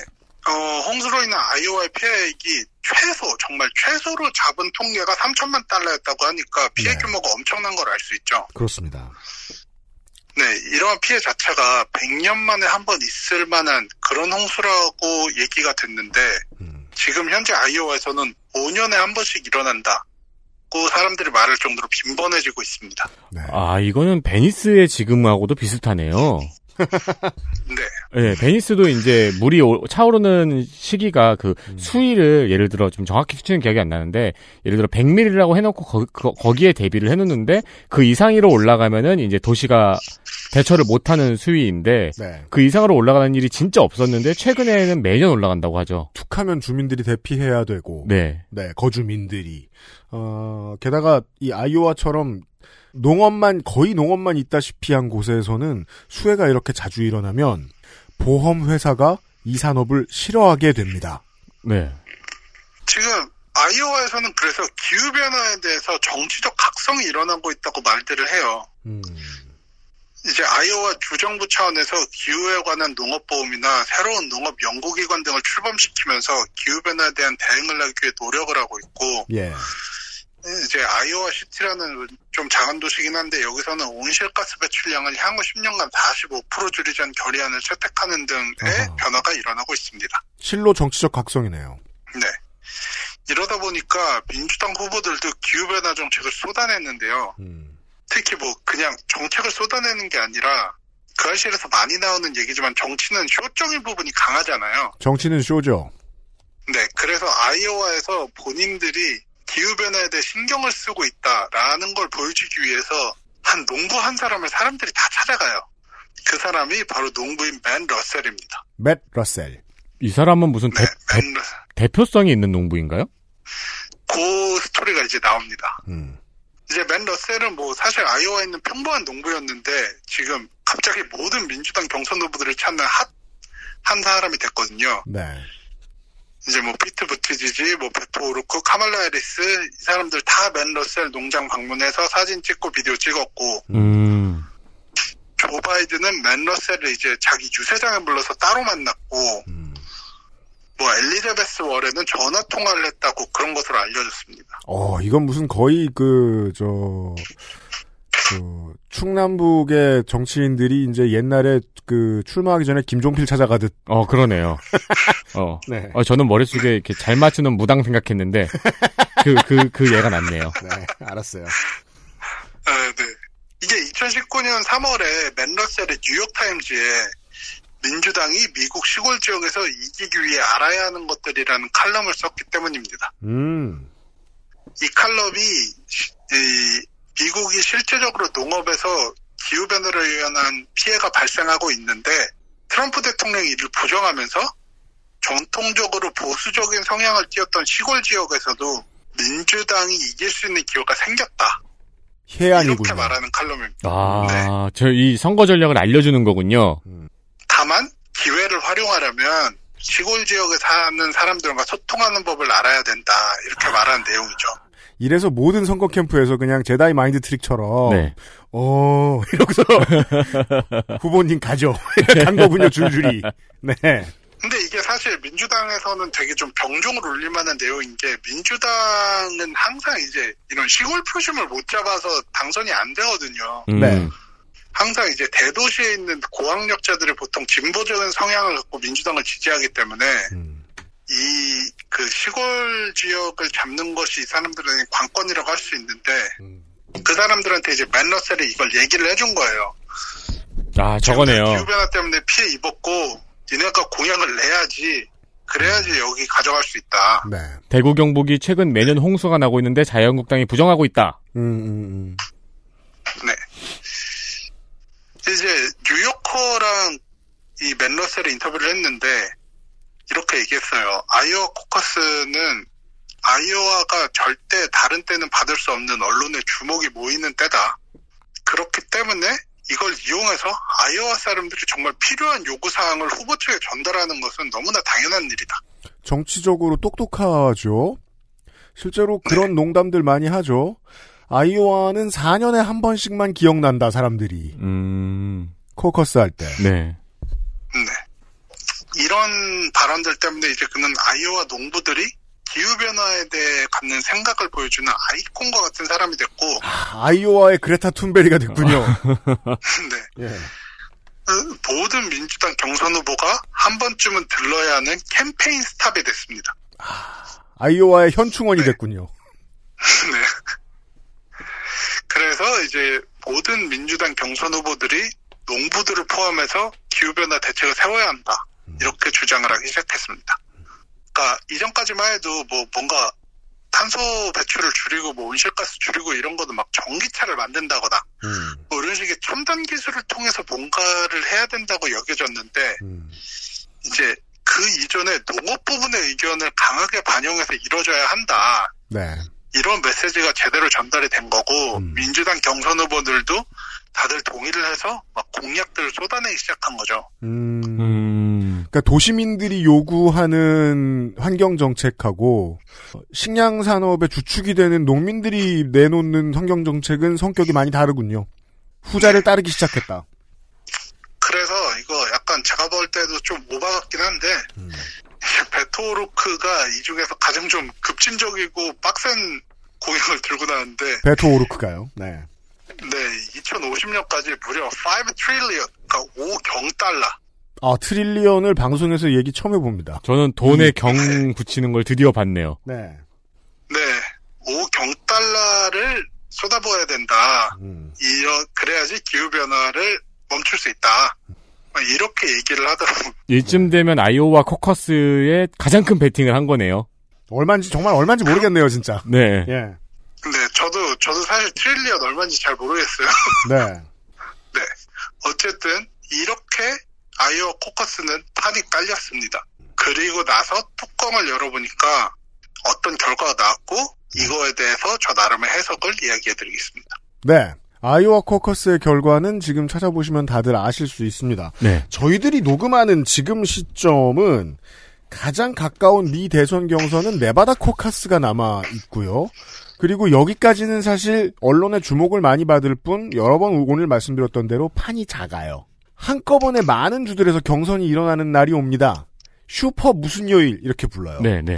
어, 홍수로 인한 아이오와의 피해액이 최소 정말 최소로 잡은 통계가 삼천만 달러였다고 하니까 피해 네. 규모가 엄청난 걸 알 수 있죠. 그렇습니다. 네, 이러한 피해 자체가 백 년 만에 한 번 있을 만한 그런 홍수라고 얘기가 됐는데 음. 지금 현재 아이오와에서는 오 년에 한 번씩 일어난다고 사람들이 말할 정도로 빈번해지고 있습니다. 네. 아, 이거는 베니스의 지금하고도 비슷하네요. 네. 네, 베니스도 이제 물이 차오르는 시기가 그 음. 수위를 예를 들어 좀 정확히 수치는 기억이 안 나는데 예를 들어 백 밀리미터라고 해놓고 거, 거, 거기에 대비를 해놓는데 그 이상으로 올라가면은 이제 도시가 대처를 못하는 수위인데 네. 그 이상으로 올라가는 일이 진짜 없었는데 최근에는 매년 올라간다고 하죠. 툭하면 주민들이 대피해야 되고, 네, 네 거주민들이 어 게다가 이 아이오와처럼. 농업만 거의 농업만 있다시피 한 곳에서는 수해가 이렇게 자주 일어나면 보험 회사가 이 산업을 싫어하게 됩니다. 네. 지금 아이오와에서는 그래서 기후 변화에 대해서 정치적 각성이 일어나고 있다고 말들을 해요. 음. 이제 아이오와 주정부 차원에서 기후에 관한 농업 보험이나 새로운 농업 연구기관 등을 출범시키면서 기후 변화에 대한 대응을 하기 위해 노력을 하고 있고. 예. 이제 아이오와 시티라는 좀 작은 도시긴 한데 여기서는 온실가스 배출량을 향후 십 년간 사십오 퍼센트 줄이자는 결의안을 채택하는 등의 어허. 변화가 일어나고 있습니다. 실로 정치적 각성이네요. 네. 이러다 보니까 민주당 후보들도 기후변화 정책을 쏟아냈는데요. 음. 특히 뭐 그냥 정책을 쏟아내는 게 아니라 그 알실에서 많이 나오는 얘기지만 정치는 쇼적인 부분이 강하잖아요. 정치는 쇼죠. 네. 그래서 아이오와에서 본인들이 기후변화에 대해 신경을 쓰고 있다라는 걸 보여주기 위해서 한 농부 한 사람을 사람들이 다 찾아가요. 그 사람이 바로 농부인 맨 러셀입니다. 맷 러셀. 이 사람은 무슨 네, 대, 대, 대표성이 있는 농부인가요? 그 스토리가 이제 나옵니다. 음. 이제 맨 러셀은 뭐 사실 아이오와에 있는 평범한 농부였는데 지금 갑자기 모든 민주당 경선 후보들을 찾는 핫 한 사람이 됐거든요. 네. 이제 뭐 피트 부티지지, 뭐 베토 오루크, 카말라 해리스 이 사람들 다 맷 러셀 농장 방문해서 사진 찍고 비디오 찍었고, 음. 조 바이든은 맷 러셀을 이제 자기 유세장에 불러서 따로 만났고, 음. 뭐 엘리자베스 월에는 전화 통화를 했다고 그런 것으로 알려졌습니다. 어, 이건 무슨 거의 그 저. 그 충남북의 정치인들이 이제 옛날에 그 출마하기 전에 김종필 찾아가듯. 어, 그러네요. 어. 네. 어, 저는 머릿속에 이렇게 잘 맞추는 무당 생각했는데, 그, 그, 그 예가 났네요. 네, 알았어요. 아, 네. 이게 이천십구 년 삼월에 맷 러셀의 뉴욕타임즈에 민주당이 미국 시골 지역에서 이기기 위해 알아야 하는 것들이라는 칼럼을 썼기 때문입니다. 음. 이 칼럼이, 이, 미국이 실제적으로 농업에서 기후변화로 인한 피해가 발생하고 있는데 트럼프 대통령이 이를 부정하면서 전통적으로 보수적인 성향을 띄었던 시골 지역에서도 민주당이 이길 수 있는 기회가 생겼다. 해안이군요. 이렇게 말하는 칼럼입니다. 아, 네. 저 이 선거 전략을 알려주는 거군요. 다만 기회를 활용하려면 시골 지역에 사는 사람들과 소통하는 법을 알아야 된다. 이렇게 아. 말하는 내용이죠. 이래서 모든 선거 캠프에서 그냥 제다이 마인드 트릭처럼 네. 어 이러고서 후보님 가죠. 간 거군요 줄줄이. 네. 근데 이게 사실 민주당에서는 되게 좀 병종을 울릴만한 내용인 게 민주당은 항상 이제 이런 시골 표심을 못 잡아서 당선이 안 되거든요. 네. 항상 이제 대도시에 있는 고학력자들이 보통 진보적인 성향을 갖고 민주당을 지지하기 때문에. 음. 이, 그, 시골 지역을 잡는 것이 이 사람들은 관건이라고 할 수 있는데, 음. 그 사람들한테 이제 맷 러셀이 이걸 얘기를 해준 거예요. 아, 저거네요. 기후변화 때문에 피해 입었고, 니네가 공약을 내야지, 그래야지 여기 가져갈 수 있다. 네. 대구 경북이 최근 매년 홍수가 나고 있는데 자유한국당이 부정하고 있다. 음, 음, 음. 네. 이제, 뉴요커랑 이 맷 러셀이 인터뷰를 했는데, 이렇게 얘기했어요. 아이오와 코커스는 아이오와가 절대 다른 때는 받을 수 없는 언론의 주목이 모이는 때다. 그렇기 때문에 이걸 이용해서 아이오와 사람들이 정말 필요한 요구사항을 후보 측에 전달하는 것은 너무나 당연한 일이다. 정치적으로 똑똑하죠. 실제로 그런 네. 농담들 많이 하죠. 아이오와는 사 년에 한 번씩만 기억난다, 사람들이. 음... 코커스 할 때. 네. 네. 이런 발언들 때문에 이제 그는 아이오와 농부들이 기후변화에 대해 갖는 생각을 보여주는 아이콘과 같은 사람이 됐고. 아, 아이오와의 그레타 툰베리가 됐군요. 네. 예. 모든 민주당 경선 후보가 한 번쯤은 들러야 하는 캠페인 스탑이 됐습니다. 아, 아이오와의 현충원이 네. 됐군요. 네. 그래서 이제 모든 민주당 경선 후보들이 농부들을 포함해서 기후변화 대책을 세워야 한다. 이렇게 주장을 하기 시작했습니다. 그러니까 이전까지만 해도 뭐 뭔가 탄소 배출을 줄이고 뭐 온실가스 줄이고 이런 것도 막 전기차를 만든다거나 음. 뭐 이런 식의 첨단 기술을 통해서 뭔가를 해야 된다고 여겨졌는데 음. 이제 그 이전에 농업 부분의 의견을 강하게 반영해서 이뤄져야 한다. 네. 이런 메시지가 제대로 전달이 된 거고 음. 민주당 경선 후보들도 다들 동의를 해서 막 공약들을 쏟아내기 시작한 거죠. 음. 음. 그러니까 도시민들이 요구하는 환경 정책하고 식량 산업의 주축이 되는 농민들이 내놓는 환경 정책은 성격이 많이 다르군요. 후자를 네. 따르기 시작했다. 그래서 이거 약간 제가 볼 때도 좀 오바 같긴 한데 음. 베토 오루크가 이 중에서 가장 좀 급진적이고 빡센 공약을 들고 나왔는데 베토 오루크가요? 네. 네, 이천오십 년까지 무려 오 트릴리언, 그러니까 오 경 달러. 아, 트릴리언을 방송에서 얘기 처음 해봅니다. 저는 돈에 경 네. 붙이는 걸 드디어 봤네요. 네. 네. 오 경 달러를 쏟아부어야 된다. 음. 이런, 그래야지 기후변화를 멈출 수 있다. 이렇게 얘기를 하더라고요. 이쯤 되면 아이오와 코커스에 가장 큰 베팅을 한 거네요. 얼마인지, 정말 얼마인지 모르겠네요, 진짜. 네. 예. 네, 저도, 저도 사실 트릴리언 얼마인지 잘 모르겠어요. 네. 네. 어쨌든, 이렇게 아이오와 코커스는 판이 깔렸습니다. 그리고 나서 뚜껑을 열어보니까 어떤 결과가 나왔고 이거에 대해서 저 나름의 해석을 이야기해드리겠습니다. 네. 아이오와 코커스의 결과는 지금 찾아보시면 다들 아실 수 있습니다. 네. 저희들이 녹음하는 지금 시점은 가장 가까운 미 대선 경선은 네바다 코커스가 남아 있고요. 그리고 여기까지는 사실 언론의 주목을 많이 받을 뿐 여러 번 오늘 말씀드렸던 대로 판이 작아요. 한꺼번에 많은 주들에서 경선이 일어나는 날이 옵니다. 슈퍼 무슨 요일 이렇게 불러요. 네, 네.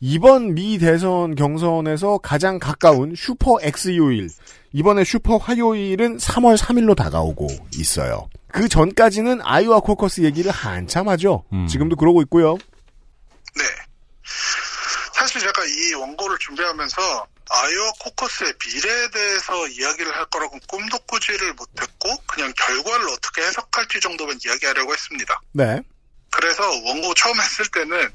이번 미 대선 경선에서 가장 가까운 슈퍼 X 요일, 이번에 슈퍼 화요일은 삼월 삼일로 다가오고 있어요. 그 전까지는 아이오와 코커스 얘기를 한참 하죠. 음. 지금도 그러고 있고요. 네. 사실 제가 이 원고를 준비하면서 아이오와 코커스의 미래에 대해서 이야기를 할 거라고 꿈도 꾸지를 못했고 그냥 결과를 어떻게 해석할지 정도만 이야기하려고 했습니다. 네. 그래서 원고 처음 했을 때는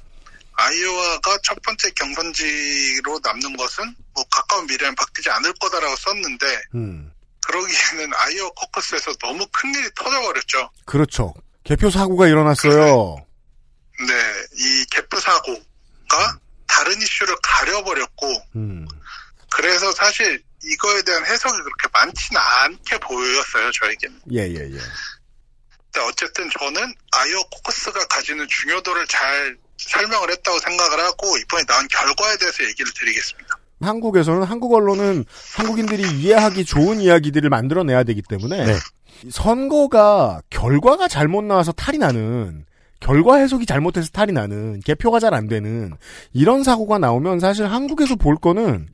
아이오와가 첫 번째 경선지로 남는 것은 뭐 가까운 미래는 바뀌지 않을 거다라고 썼는데 음. 그러기에는 아이오와 코커스에서 너무 큰일이 터져버렸죠. 그렇죠. 개표 사고가 일어났어요. 네. 이 개표 사고가 다른 이슈를 가려버렸고 음. 그래서 사실 이거에 대한 해석이 그렇게 많지는 않게 보였어요. 저에게는. 예예예. 예, 예. 어쨌든 저는 아이오와 코커스가 가지는 중요도를 잘 설명을 했다고 생각을 하고 이번에 나온 결과에 대해서 얘기를 드리겠습니다. 한국에서는 한국 언론은 한국인들이 이해하기 좋은 이야기들을 만들어내야 되기 때문에 네. 선거가 결과가 잘못 나와서 탈이 나는, 결과 해석이 잘못해서 탈이 나는, 개표가 잘 안 되는 이런 사고가 나오면 사실 한국에서 볼 거는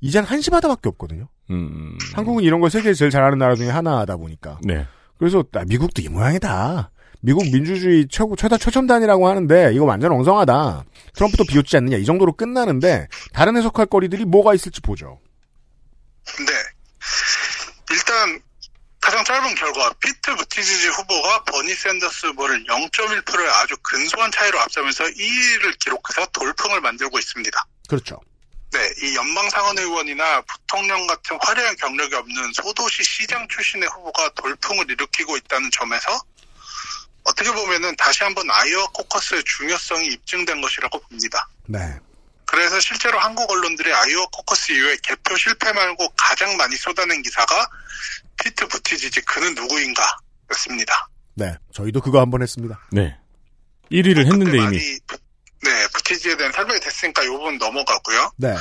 이젠 한시바다밖에 없거든요. 음... 한국은 이런 걸 세계에서 제일 잘하는 나라 중에 하나다 보니까. 네. 그래서 아, 미국도 이 모양이다. 미국 민주주의 최고, 최다 최첨단이라고 하는데 이거 완전 엉성하다. 트럼프도 비웃지 않느냐. 이 정도로 끝나는데 다른 해석할 거리들이 뭐가 있을지 보죠. 네. 일단 가장 짧은 결과 피트 부티지지 후보가 버니 샌더스 후보를 영점일 퍼센트를 아주 근소한 차이로 앞서면서 이 위를 기록해서 돌풍을 만들고 있습니다. 그렇죠. 네, 이 연방상원의원이나 부통령 같은 화려한 경력이 없는 소도시 시장 출신의 후보가 돌풍을 일으키고 있다는 점에서 어떻게 보면은 다시 한번 아이오와 코커스의 중요성이 입증된 것이라고 봅니다. 네. 그래서 실제로 한국 언론들이 아이오와 코커스 이후에 개표 실패 말고 가장 많이 쏟아낸 기사가 피트 부티지지 그는 누구인가였습니다. 네, 저희도 그거 한번 했습니다. 네. 일 위를 했는데 이미. 네, 부티지에 대한 설명이 됐으니까 이 부분 넘어가고요. 네.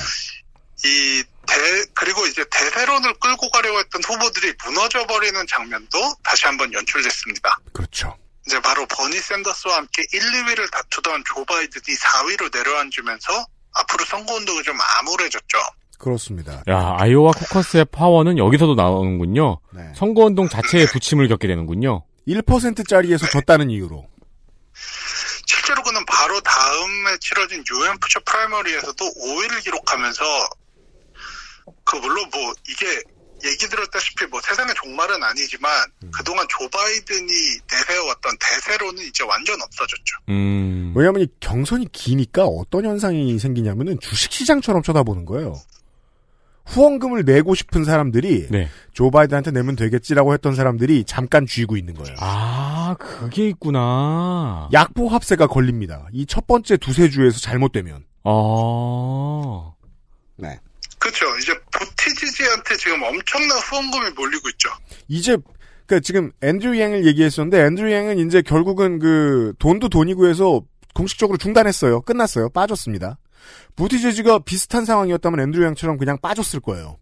이 대, 그리고 이제 대세론을 끌고 가려고 했던 후보들이 무너져버리는 장면도 다시 한번 연출됐습니다. 그렇죠. 이제 바로 버니 샌더스와 함께 일, 이 위를 다투던 조 바이든이 사 위로 내려앉으면서 앞으로 선거운동이 좀 암울해졌죠. 그렇습니다. 야, 아이오와 코커스의 파워는 여기서도 나오는군요. 네. 선거운동 자체에 네. 부침을 겪게 되는군요. 일 퍼센트짜리에서 네. 졌다는 이유로. 실제로 그는 바로 다음에 치러진 뉴햄프셔 프라이머리에서도 오 위를 기록하면서 그 물론 뭐 이게 얘기 들었다시피 뭐 세상의 종말은 아니지만 음. 그동안 조 바이든이 내세워왔던 대세로는 이제 완전 없어졌죠. 음. 왜냐하면 이 경선이 기니까 어떤 현상이 생기냐면은 주식시장처럼 쳐다보는 거예요. 후원금을 내고 싶은 사람들이 네. 조 바이든한테 내면 되겠지라고 했던 사람들이 잠깐 쥐고 있는 거예요. 아, 그게 있구나. 약보 합세가 걸립니다. 이 첫 번째 두세 주에서 잘못되면. 아, 네. 그렇죠. 이제 부티지지한테 지금 엄청난 후원금이 몰리고 있죠. 이제 그러니까 지금 앤드류 양 얘기했었는데 앤드류 양은 이제 결국은 그 돈도 돈이고 해서 공식적으로 중단했어요. 끝났어요. 빠졌습니다. 부티지지가 비슷한 상황이었다면 앤드류 양처럼 그냥 빠졌을 거예요.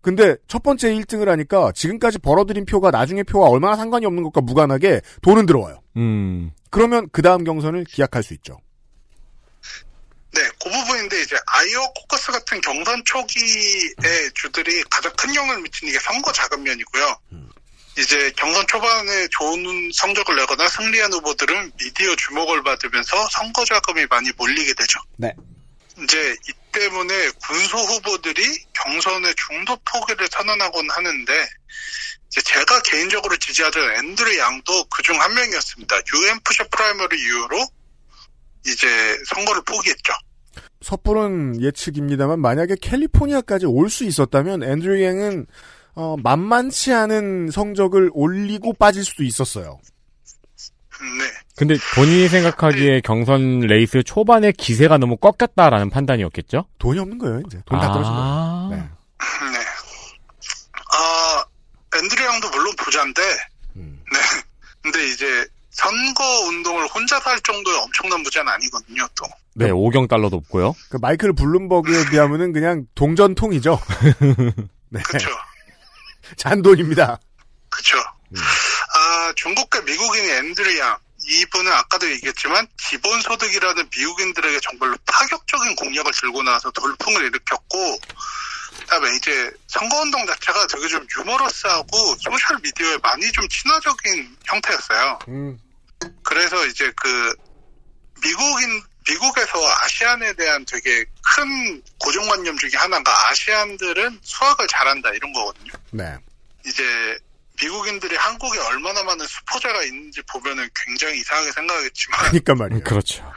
근데 첫 번째 일 등을 하니까 지금까지 벌어들인 표가 나중에 표와 얼마나 상관이 없는 것과 무관하게 돈은 들어와요. 음. 그러면 그 다음 경선을 기약할 수 있죠. 네, 그 부분인데 이제 아이오와 코커스 같은 경선 초기의 주들이 가장 큰 영향을 미친 이게 선거 자금면이고요. 음. 이제 경선 초반에 좋은 성적을 내거나 승리한 후보들은 미디어 주목을 받으면서 선거 자금이 많이 몰리게 되죠. 네. 이제 이 때문에 군소 후보들이 경선의 중도 포기를 선언하곤 하는데 이제 제가 개인적으로 지지하던 앤드류 양도 그중 한 명이었습니다. 유엠프셔 프라이머리 이후로 이제 선거를 포기했죠. 섣부른 예측입니다만 만약에 캘리포니아까지 올 수 있었다면 앤드류 양은 어, 만만치 않은 성적을 올리고 빠질 수도 있었어요. 네. 근데 본인이 생각하기에 네. 경선 레이스 초반에 기세가 너무 꺾였다라는 판단이었겠죠? 돈이 없는 거예요, 이제. 돈 다 떨어진 거예요. 네. 네. 아, 태양도 물론 부자인데, 음. 네. 근데 이제 선거 운동을 혼자서 할 정도의 엄청난 부자는 아니거든요, 또. 네, 오경 달러도 없고요. 그 마이클 블룸버그에 비하면은 그냥 동전통이죠. 네. 그렇죠. 잔돈입니다. 그렇죠. 음. 아, 중국과 미국인 앤드류 양 이분은 아까도 얘기했지만 기본소득이라는 미국인들에게 정말로 파격적인 공약을 들고 나와서 돌풍을 일으켰고, 그다음에 이제 선거운동 자체가 되게 좀 유머러스하고 소셜미디어에 많이 좀 친화적인 형태였어요. 음. 그래서 이제 그 미국인 미국에서 아시안에 대한 되게 큰 고정관념 중에 하나가 아시안들은 수학을 잘한다 이런 거거든요. 네. 이제 미국인들이 한국에 얼마나 많은 수포자가 있는지 보면은 굉장히 이상하게 생각하겠지만. 그러니까 말이에요. 그렇죠.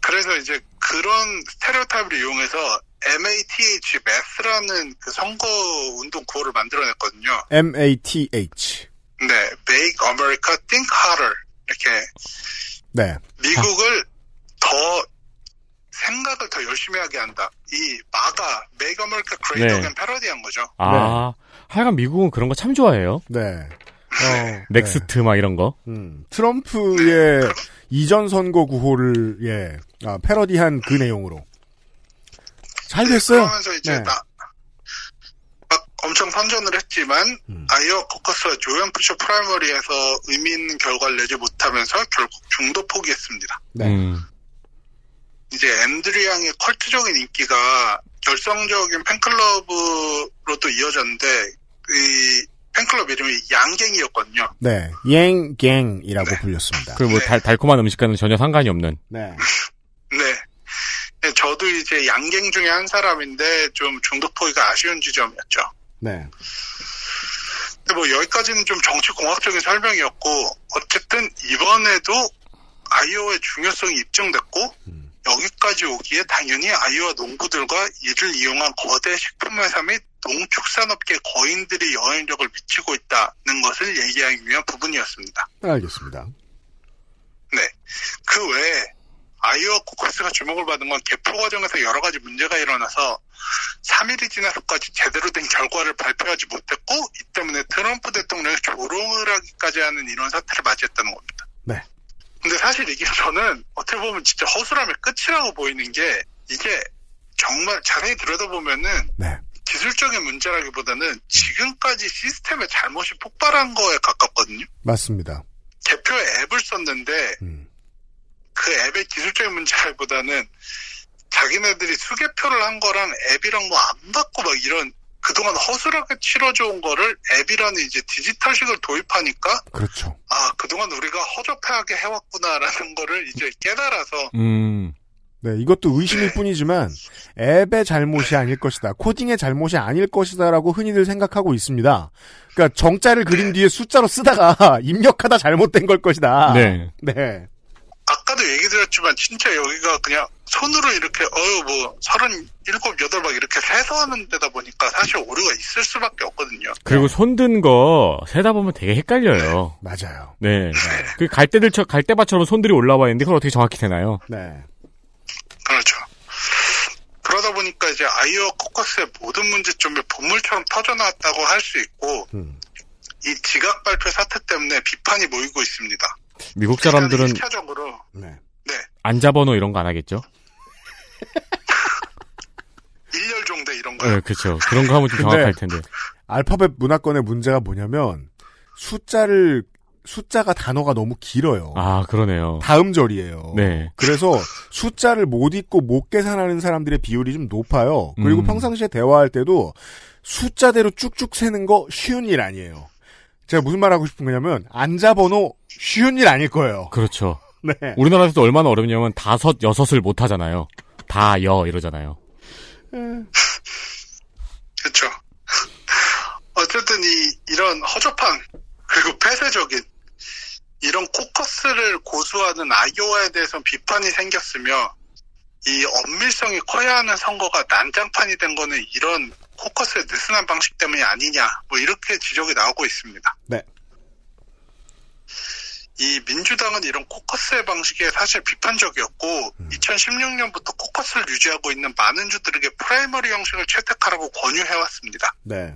그래서 이제 그런 스테레오타입을 이용해서 엠 에이 티 에이치, 매스라는 그 선거운동 구호를 만들어냈거든요. 엠 에이 티 에이치. 네. Make America Think Harder. 이렇게. 네. 미국을 아. 더 생각을 더 열심히 하게 한다. 이 마가 Make America Greater 네. 패러디한 거죠. 아. 네. 하여간 미국은 그런 거 참 좋아해요. 네. 어, 넥스트 네. 막 이런 거. 음. 트럼프의 네. 이전 선거 구호를 예 아, 패러디한 그 내용으로. 잘 됐어요. 그러면서 이제 네. 나, 막 엄청 선전을 했지만 음. 아이오와 코커스와 뉴햄프셔 프라이머리에서 의미 있는 결과를 내지 못하면서 결국 중도 포기했습니다. 네. 음. 이제 앤드류 양의 컬트적인 인기가 결성적인 팬클럽으로 또 이어졌는데 이 팬클럽 이름이 양갱이었거든요. 네, 양갱이라고 네. 불렸습니다. 그리고 뭐 네. 달, 달콤한 음식과는 전혀 상관이 없는. 네. 네. 네, 저도 이제 양갱 중에 한 사람인데 좀 중독 포기가 아쉬운 지점이었죠. 네. 근데 뭐 여기까지는 좀 정치공학적인 설명이었고 어쨌든 이번에도 아이오의 중요성이 입증됐고. 음. 여기까지 오기에 당연히 아이오와 농부들과 이를 이용한 거대 식품회사 및 농축산업계 거인들이 영향력을 미치고 있다는 것을 얘기하기 위한 부분이었습니다. 알겠습니다. 네. 그 외에 아이오와 코커스가 주목을 받은 건 개표 과정에서 여러 가지 문제가 일어나서 삼 일이 지나서까지 제대로 된 결과를 발표하지 못했고 이 때문에 트럼프 대통령이 조롱을 하기까지 하는 이런 사태를 맞이했다는 겁니다. 네. 근데 사실 이게 저는 어떻게 보면 진짜 허술함의 끝이라고 보이는 게 이게 정말 자세히 들여다보면은 네. 기술적인 문제라기보다는 지금까지 시스템의 잘못이 폭발한 거에 가깝거든요. 맞습니다. 개표에 앱을 썼는데 음. 그 앱의 기술적인 문제라기보다는 자기네들이 수개표를 한 거랑 앱이랑 뭐 안 받고 막 이런 그동안 허술하게 치러져온 거를 앱이라는 이제 디지털식을 도입하니까. 그렇죠. 아, 그동안 우리가 허접하게 해왔구나라는 거를 이제 깨달아서. 음. 네, 이것도 의심일 네. 뿐이지만 앱의 잘못이 네. 아닐 것이다. 코딩의 잘못이 아닐 것이다라고 흔히들 생각하고 있습니다. 그러니까 정자를 네. 그린 뒤에 숫자로 쓰다가 입력하다 잘못된 걸 것이다. 네. 네. 아까도 얘기 드렸지만 진짜 여기가 그냥 손으로 이렇게 어유 뭐 서른일곱, 여덟 막 이렇게 세서 하는 데다 보니까 사실 오류가 있을 수밖에 없거든요. 그리고 손든 거 세다 보면 되게 헷갈려요. 네. 맞아요. 네. 네. 그 갈대들 갈대밭처럼 손들이 올라와 있는데 그걸 어떻게 정확히 세나요? 네. 그렇죠. 그러다 보니까 이제 아이오와 코커스의 모든 문제점이 보물처럼 터져나왔다고 할 수 있고 음. 이 지각 발표 사태 때문에 비판이 모이고 있습니다. 미국 사람들은 일차적으로 네. 네. 안자번호 이런 거 안 하겠죠? 일렬종대 이런 거. 네, 그렇죠. 그런 거 하면 좀 정확할 텐데. 알파벳 문화권의 문제가 뭐냐면 숫자를 숫자가 단어가 너무 길어요. 아, 그러네요. 다음 절이에요. 네. 그래서 숫자를 못 읽고 못 계산하는 사람들의 비율이 좀 높아요. 그리고 음. 평상시에 대화할 때도 숫자대로 쭉쭉 세는 거 쉬운 일 아니에요. 제가 무슨 말하고 싶은 거냐면 안자번호 쉬운 일 아닐 거예요. 그렇죠. 네. 우리나라에서도 얼마나 어렵냐면 다섯, 여섯을 못 하잖아요. 다, 여 이러잖아요. 그렇죠. 어쨌든 이 이런 허접한 그리고 폐쇄적인 이런 코커스를 고수하는 아이오와에 대해서 비판이 생겼으며 이 엄밀성이 커야 하는 선거가 난장판이 된 거는 이런 코커스의 느슨한 방식 때문이 아니냐 뭐 이렇게 지적이 나오고 있습니다. 네. 이 민주당은 이런 코커스의 방식에 사실 비판적이었고 음. 이천십육 년부터 코커스를 유지하고 있는 많은 주들에게 프라이머리 형식을 채택하라고 권유해왔습니다. 네.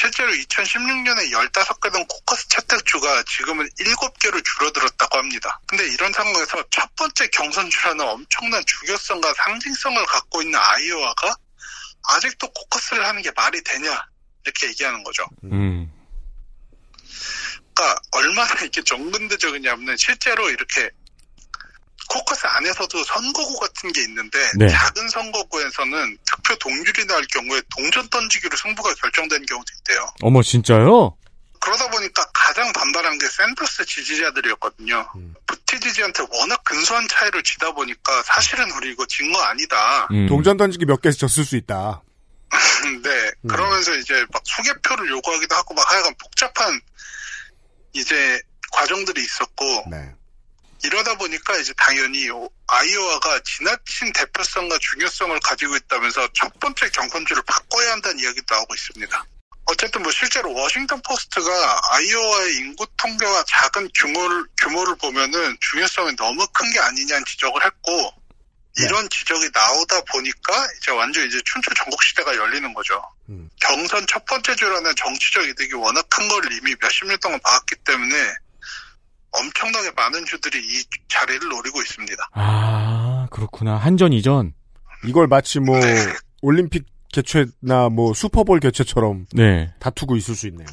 실제로 이천십육 년에 열다섯 개던 코커스 채택주가 지금은 일곱 개로 줄어들었다고 합니다. 근데 이런 상황에서 첫 번째 경선주라는 엄청난 주요성과 상징성을 갖고 있는 아이오와가 아직도 코커스를 하는 게 말이 되냐 이렇게 얘기하는 거죠. 음. 그러니까 얼마나 이렇게 정근대적이냐면 실제로 이렇게 코커스 안에서도 선거구 같은 게 있는데 네. 작은 선거구에서는 득표 동률이 나올 경우에 동전 던지기로 승부가 결정되는 경우도 있대요. 어머 진짜요? 그러다 보니까 가장 반발한 게 샌더스 지지자들이었거든요. 음. 부티지지한테 워낙 근소한 차이를 지다 보니까 사실은 우리 이거 진 거 아니다. 음. 동전 던지기 몇 개에서 졌을 수 있다. 네. 음. 그러면서 이제 막 수개표를 요구하기도 하고 막 하여간 복잡한 이제 과정들이 있었고 네. 이러다 보니까 이제 당연히 아이오와가 지나친 대표성과 중요성을 가지고 있다면서 첫 번째 경선주를 바꿔야 한다는 이야기도 나오고 있습니다. 어쨌든 뭐 실제로 워싱턴 포스트가 아이오와의 인구 통계와 작은 규모를, 규모를 보면은 중요성이 너무 큰 게 아니냐는 지적을 했고 네. 이런 지적이 나오다 보니까 이제 완전 이제 춘추 전국 시대가 열리는 거죠. 음. 경선 첫 번째 주라는 정치적 이득이 워낙 큰 걸 이미 몇십 년 동안 봐왔기 때문에 엄청나게 많은 주들이 이 자리를 노리고 있습니다. 아, 그렇구나. 한전 이전. 이걸 마치 뭐, 네. 올림픽 개최나 뭐, 슈퍼볼 개최처럼. 네. 다투고 있을 수 있네요.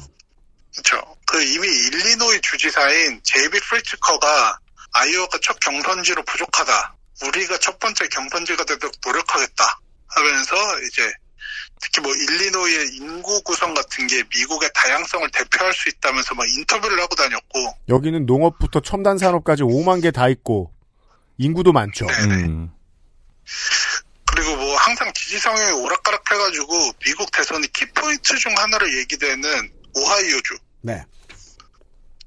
그쵸. 그 이미 일리노이 주지사인 제이비 프리츠커가 아이오와가 첫 경선지로 부족하다. 우리가 첫 번째 경선지가 되도록 노력하겠다. 하면서 이제, 특히 뭐 일리노이의 인구 구성 같은 게 미국의 다양성을 대표할 수 있다면서 막 인터뷰를 하고 다녔고 여기는 농업부터 첨단 산업까지 오만 개 다 있고 인구도 많죠. 음. 그리고 뭐 항상 지지 성향이 오락가락 해가지고 미국 대선이 키포인트 중 하나로 얘기되는 오하이오주. 네.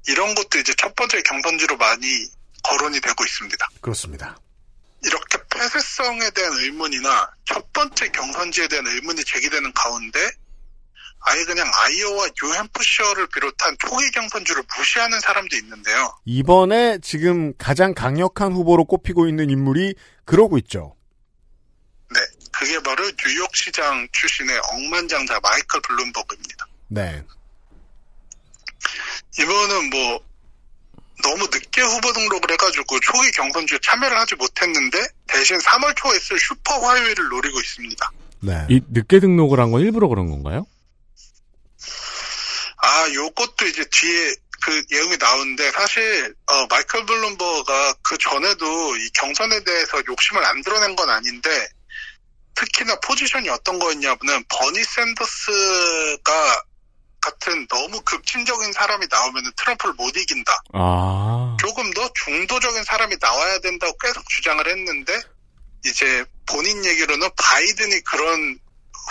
이런 것도 이제 첫 번째 경선지로 많이 거론이 되고 있습니다. 그렇습니다. 이렇게 폐쇄성에 대한 의문이나 첫 번째 경선지에 대한 의문이 제기되는 가운데 아예 그냥 아이오와 뉴햄프셔를 비롯한 초기 경선주를 무시하는 사람도 있는데요. 이번에 지금 가장 강력한 후보로 꼽히고 있는 인물이 그러고 있죠. 네, 그게 바로 뉴욕시장 출신의 억만장자 마이클 블룸버그입니다. 네. 이번은 뭐 너무 늦게 후보 등록을 해가지고 초기 경선주에 참여를 하지 못했는데 대신 삼월 초에 있을 슈퍼 화요일을 노리고 있습니다. 네. 이 늦게 등록을 한 건 일부러 그런 건가요? 아, 요것도 이제 뒤에 그 예언이 나오는데 사실 어, 마이클 블룸버그가 그 전에도 이 경선에 대해서 욕심을 안 드러낸 건 아닌데 특히나 포지션이 어떤 거였냐면은 버니 샌더스가 같은 너무 급진적인 사람이 나오면 트럼프를 못 이긴다. 아. 조금 더 중도적인 사람이 나와야 된다고 계속 주장을 했는데 이제 본인 얘기로는 바이든이 그런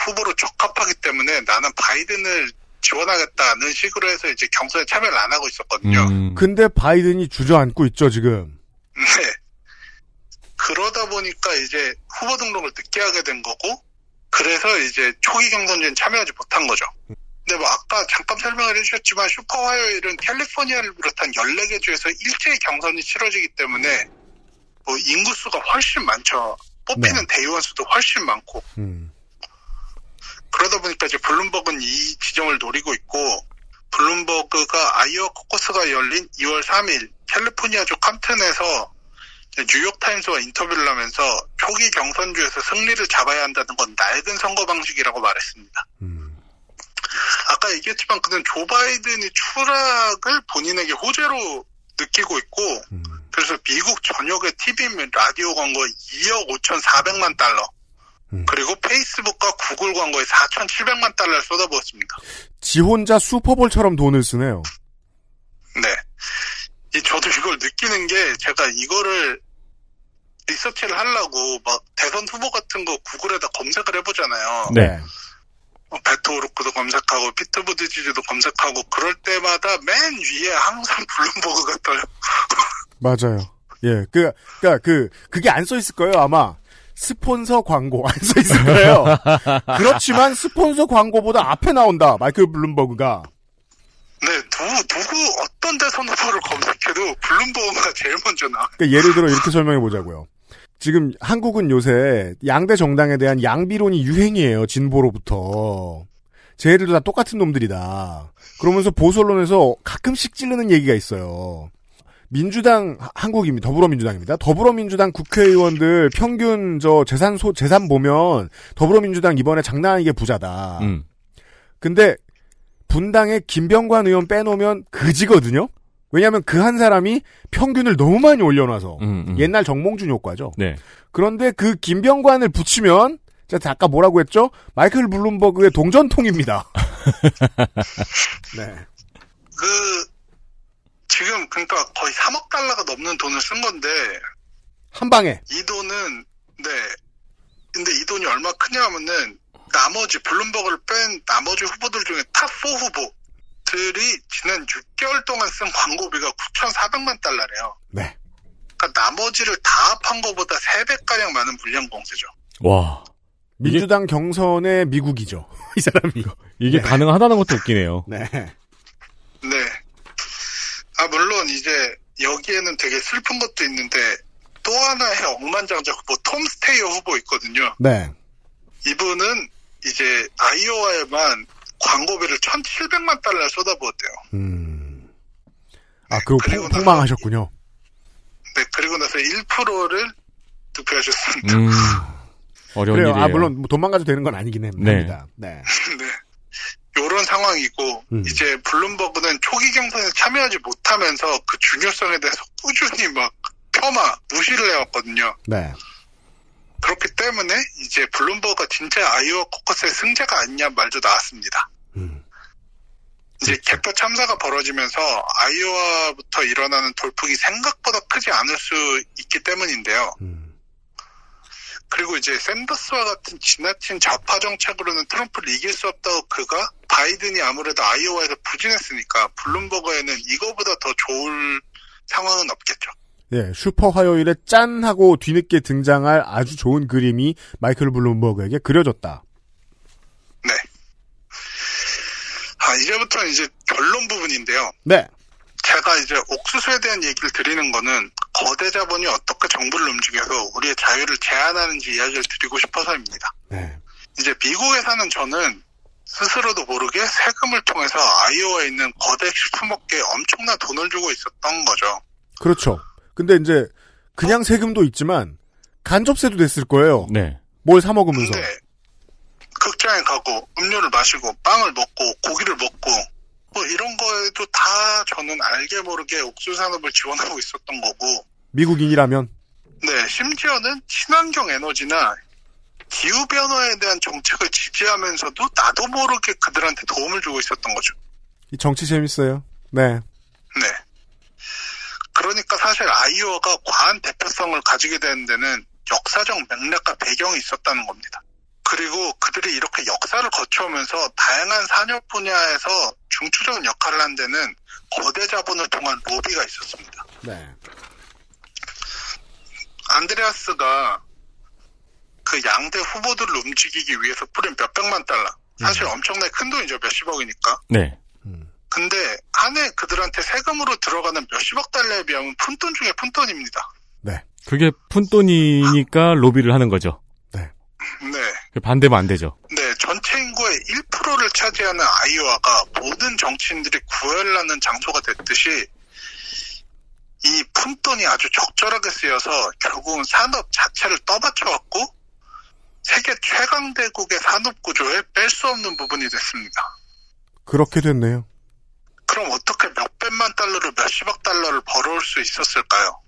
후보로 적합하기 때문에 나는 바이든을 지원하겠다는 식으로 해서 이제 경선에 참여를 안 하고 있었거든요. 음. 근데 바이든이 주저앉고 있죠 지금. 네. 그러다 보니까 이제 후보 등록을 늦게 하게 된 거고 그래서 이제 초기 경선주에 참여하지 못한 거죠. 근데 뭐 아까 잠깐 설명을 해주셨지만 슈퍼 화요일은 캘리포니아를 비롯한 열네 개 주에서 일제히 경선이 치러지기 때문에 뭐 인구수가 훨씬 많죠. 뽑히는 네. 대의원 수도 훨씬 많고 음. 그러다 보니까 이제 블룸버그는 이 지점을 노리고 있고 블룸버그가 아이오와 코커스가 열린 이월 삼일 캘리포니아주 캄튼에서 뉴욕타임스와 인터뷰를 하면서 초기 경선주에서 승리를 잡아야 한다는 건 낡은 선거 방식이라고 말했습니다. 음. 아까 얘기했지만 그는 조 바이든이 추락을 본인에게 호재로 느끼고 있고 음. 그래서 미국 전역의 티비 및 라디오 광고에 이억 오천사백만 달러 음. 그리고 페이스북과 구글 광고에 사천칠백만 달러를 쏟아부었습니다. 지 혼자 슈퍼볼처럼 돈을 쓰네요. 네. 저도 이걸 느끼는 게 제가 이거를 리서치를 하려고 막 대선 후보 같은 거 구글에다 검색을 해보잖아요. 네. 베토 오루크도 검색하고 피트 부티지eg도 검색하고 그럴 때마다 맨 위에 항상 블룸버그가 떠요. 맞아요. 예, 그, 그러니까 그 그게 안 써 있을 거예요 아마. 스폰서 광고 안 써 있을 거예요. 그렇지만 스폰서 광고보다 앞에 나온다 마이클 블룸버그가. 네, 누구 누구 어떤 대선 후보를 검색해도 블룸버그가 제일 먼저 나와요. 그러니까 예를 들어 이렇게 설명해 보자고요. 지금 한국은 요새 양대 정당에 대한 양비론이 유행이에요. 진보로부터. 제 애들도 다 똑같은 놈들이다. 그러면서 보수 언론에서 가끔씩 찌르는 얘기가 있어요. 민주당, 한국입니다. 더불어민주당입니다. 더불어민주당 국회의원들 평균 저 재산 소, 재산 보면 더불어민주당 이번에 장난 아니게 부자다. 음. 근데 분당의 김병관 의원 빼놓으면 그지거든요? 왜냐면 그 한 사람이 평균을 너무 많이 올려놔서. 음, 음. 옛날 정몽준 효과죠. 네. 그런데 그 김병관을 붙이면, 제가 아까 뭐라고 했죠? 마이클 블룸버그의 동전통입니다. 네. 그, 지금, 그러니까 거의 삼억 달러가 넘는 돈을 쓴 건데. 한 방에. 이 돈은, 네. 근데 이 돈이 얼마 크냐 하면은, 나머지 블룸버그를 뺀 나머지 후보들 중에 탑사 후보들이 지난 육 개월 동안 쓴 광고비가 구천사백만 달러래요. 네. 그러니까 나머지를 다 합한 것보다 세 배가량 많은 물량 공세죠. 와. 민주당 이게... 경선의 미국이죠. 이 사람이. 이거. 이게 네. 가능하다는 것도 웃기네요. 네. 네. 아, 물론 이제 여기에는 되게 슬픈 것도 있는데 또 하나의 억만장자 후보 톰 스테이어 후보 있거든요. 네. 이분은 이제 아이오와에만 광고비를 천칠백만 달러 쏟아부었대요. 음. 아, 그리고, 그리고 나서, 폭망하셨군요. 네, 그리고 나서 일 퍼센트를 득표하셨습니다. 음, 어려운 그래요. 일이에요. 아, 물론 돈만 가도 되는 건 아니긴 합니다. 네. 네. 요런 상황이고, 음. 이제 블룸버그는 초기 경선에 참여하지 못하면서 그 중요성에 대해서 꾸준히 막 폄하, 무시를 해왔거든요. 네. 그렇기 때문에 이제 블룸버그가 진짜 아이오와 코커스의 승자가 아니냐 말도 나왔습니다. 음. 이제 개표 참사가 벌어지면서 아이오와부터 일어나는 돌풍이 생각보다 크지 않을 수 있기 때문인데요. 음. 그리고 이제 샌더스와 같은 지나친 좌파 정책으로는 트럼프를 이길 수 없다고 그가 바이든이 아무래도 아이오와에서 부진했으니까 블룸버그에는 이거보다 더 좋을 상황은 없겠죠. 예, 슈퍼 화요일에 짠 하고 뒤늦게 등장할 아주 좋은 그림이 마이클 블룸버그에게 그려졌다. 네. 아, 이제부터는 이제 결론 부분인데요. 네. 제가 이제 옥수수에 대한 얘기를 드리는 거는 거대 자본이 어떻게 정부를 움직여서 우리의 자유를 제한하는지 이야기를 드리고 싶어서입니다. 네. 이제 미국에 사는 저는 스스로도 모르게 세금을 통해서 아이오와에 있는 거대 식품업계에 엄청난 돈을 주고 있었던 거죠. 그렇죠. 근데 이제 그냥 세금도 있지만 간접세도 냈을 거예요. 네. 뭘 사 먹으면서. 네. 극장에 가고 음료를 마시고 빵을 먹고 고기를 먹고 뭐 이런 거에도 다 저는 알게 모르게 옥수수 산업을 지원하고 있었던 거고. 미국인이라면. 네. 심지어는 친환경 에너지나 기후 변화에 대한 정책을 지지하면서도 나도 모르게 그들한테 도움을 주고 있었던 거죠. 이 정치 재밌어요. 네. 네. 그러니까 사실 아이오와가 과한 대표성을 가지게 되는 데는 역사적 맥락과 배경이 있었다는 겁니다. 그리고 그들이 이렇게 역사를 거쳐오면서 다양한 산업 분야에서 중추적인 역할을 한 데는 거대 자본을 통한 로비가 있었습니다. 네. 안드레아스가 그 양대 후보들을 움직이기 위해서 뿌린 몇백만 달러. 사실 음. 엄청나게 큰 돈이죠. 몇십억이니까. 네. 근데 한 해 그들한테 세금으로 들어가는 몇십억 달러에 비하면 푼돈 중에 푼돈입니다. 네, 그게 푼돈이니까 로비를 하는 거죠. 네. 네. 반대면 안 되죠. 네, 전체 인구의 일 퍼센트를 차지하는 아이오와가 모든 정치인들이 구애를 하는 장소가 됐듯이 이 푼돈이 아주 적절하게 쓰여서 결국은 산업 자체를 떠받쳐왔고 세계 최강대국의 산업 구조에 뺄 수 없는 부분이 됐습니다. 그렇게 됐네요. 그럼 어떻게 몇백만 달러를 몇십억 달러를 벌어올 수 있었을까요?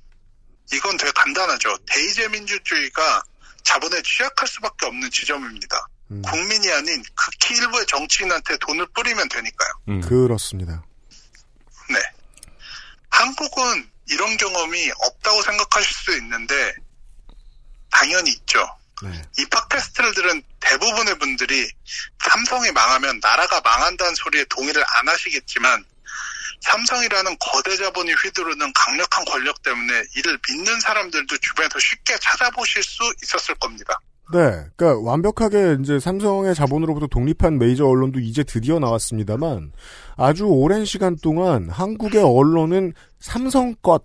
이건 되게 간단하죠. 대의제 민주주의가 자본에 취약할 수밖에 없는 지점입니다. 음. 국민이 아닌 극히 일부의 정치인한테 돈을 뿌리면 되니까요. 음. 그렇습니다. 네. 한국은 이런 경험이 없다고 생각하실 수 있는데 당연히 있죠. 네. 이 팟캐스트를 들은 대부분의 분들이 삼성이 망하면 나라가 망한다는 소리에 동의를 안 하시겠지만 삼성이라는 거대 자본이 휘두르는 강력한 권력 때문에 이를 믿는 사람들도 주변에서 쉽게 찾아보실 수 있었을 겁니다. 네, 그러니까 완벽하게 이제 삼성의 자본으로부터 독립한 메이저 언론도 이제 드디어 나왔습니다만 아주 오랜 시간 동안 한국의 언론은 삼성 것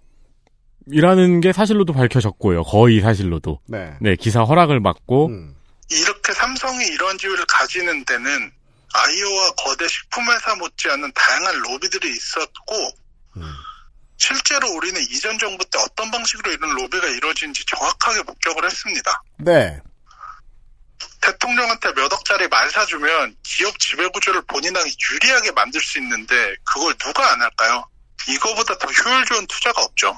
이라는 게 사실로도 밝혀졌고요. 거의 사실로도. 네. 네, 기사 허락을 받고. 음. 이렇게 삼성이 이런 지위를 가지는 데는 아이오와 거대 식품회사 못지않은 다양한 로비들이 있었고 음. 실제로 우리는 이전 정부 때 어떤 방식으로 이런 로비가 이루어진지 정확하게 목격을 했습니다. 네. 대통령한테 몇 억짜리 말 사주면 기업 지배구조를 본인에게 유리하게 만들 수 있는데 그걸 누가 안 할까요? 이거보다 더 효율 좋은 투자가 없죠.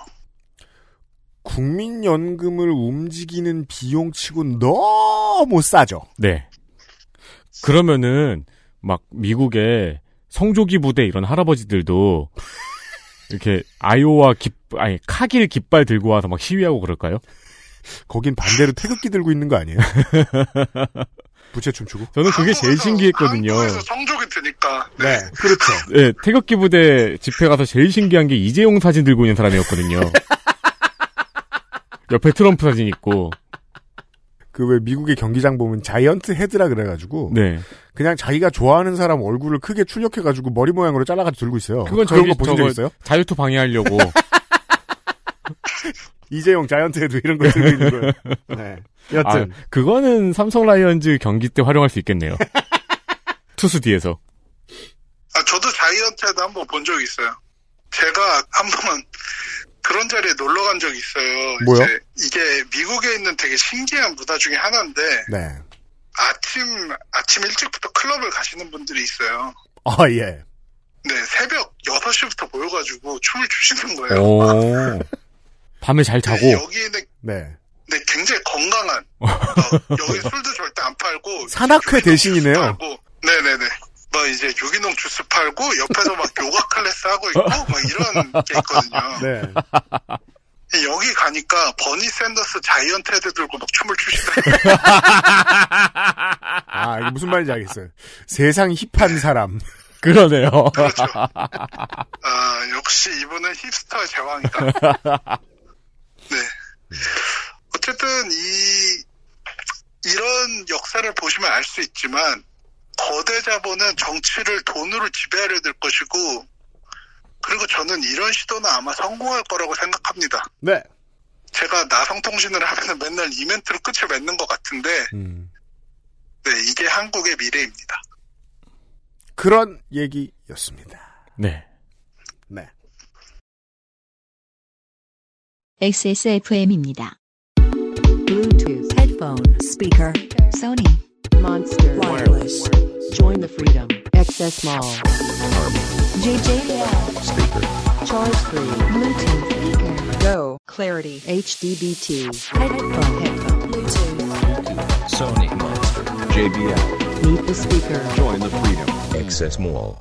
국민연금을 움직이는 비용치곤 너무 싸죠. 네. 그러면은 막 미국의 성조기 부대 이런 할아버지들도 이렇게 아이오와 깃 아니 카길 깃발 들고 와서 막 시위하고 그럴까요? 거긴 반대로 태극기 들고 있는 거 아니에요? 부채 춤추고? 저는 그게 제일 신기했거든요. 한국에서 성조기 드니까. 네. 네, 그렇죠. 네, 태극기 부대 집회 가서 제일 신기한 게 이재용 사진 들고 있는 사람이었거든요. 옆에 트럼프 사진 있고. 그 왜 미국의 경기장 보면 자이언트 헤드라 그래가지고 네. 그냥 자기가 좋아하는 사람 얼굴을 크게 출력해가지고 머리 모양으로 잘라가지고 들고 있어요. 그건 저기 보신 적 있어요? 자유투 방해하려고. 이재용 자이언트 헤드 이런 거 들고 있는 거예요. 네. 여튼 아, 그거는 삼성 라이언즈 경기 때 활용할 수 있겠네요. 투수 뒤에서. 아 저도 자이언트 헤드 한번 본 적이 있어요. 제가 한번. 그런 자리에 놀러 간 적이 있어요. 뭐요? 이제 이게 미국에 있는 되게 신기한 문화 중에 하나인데 네. 아침 아침 일찍부터 클럽을 가시는 분들이 있어요. 아 예. 네 새벽 여섯 시부터 모여가지고 춤을 추시는 거예요. 오. 밤에 잘 자고. 네, 여기는 네. 네 굉장히 건강한. 어, 여기 술도 절대 안 팔고. 산악회 대신이네요. 네네네. 막 이제 유기농 주스 팔고 옆에서 막 요가 클래스 하고 있고 막 이런 게 있거든요. 네. 여기 가니까 버니 샌더스 자이언트 헤드 들고 막 춤을 추시더라고요. 아 이게 무슨 말인지 알겠어요. 세상 힙한 사람. 그러네요. 그렇죠. 아 역시 이분은 힙스터의 제왕이다. 네. 어쨌든 이 이런 역사를 보시면 알 수 있지만. 거대 자본은 정치를 돈으로 지배하려 될 것이고 그리고 저는 이런 시도는 아마 성공할 거라고 생각합니다. 네. 제가 나성통신을 하면 맨날 이 멘트로 끝을 맺는 것 같은데 음. 네, 이게 한국의 미래입니다. 그런 얘기였습니다. 네. 네. 엑스에스에프엠입니다. Bluetooth, headphone, speaker, Sony. Monster Wireless. Join the freedom. 엑스에스 Mall. 제이제이엘 Speaker. Charge three. Bluetooth Speaker. Go. Clarity. 에이치디비티. Headphone. Headphone. Bluetooth. Sony Monster. 제이비엘. Meet the Speaker. Join the freedom. 엑스에스 Mall.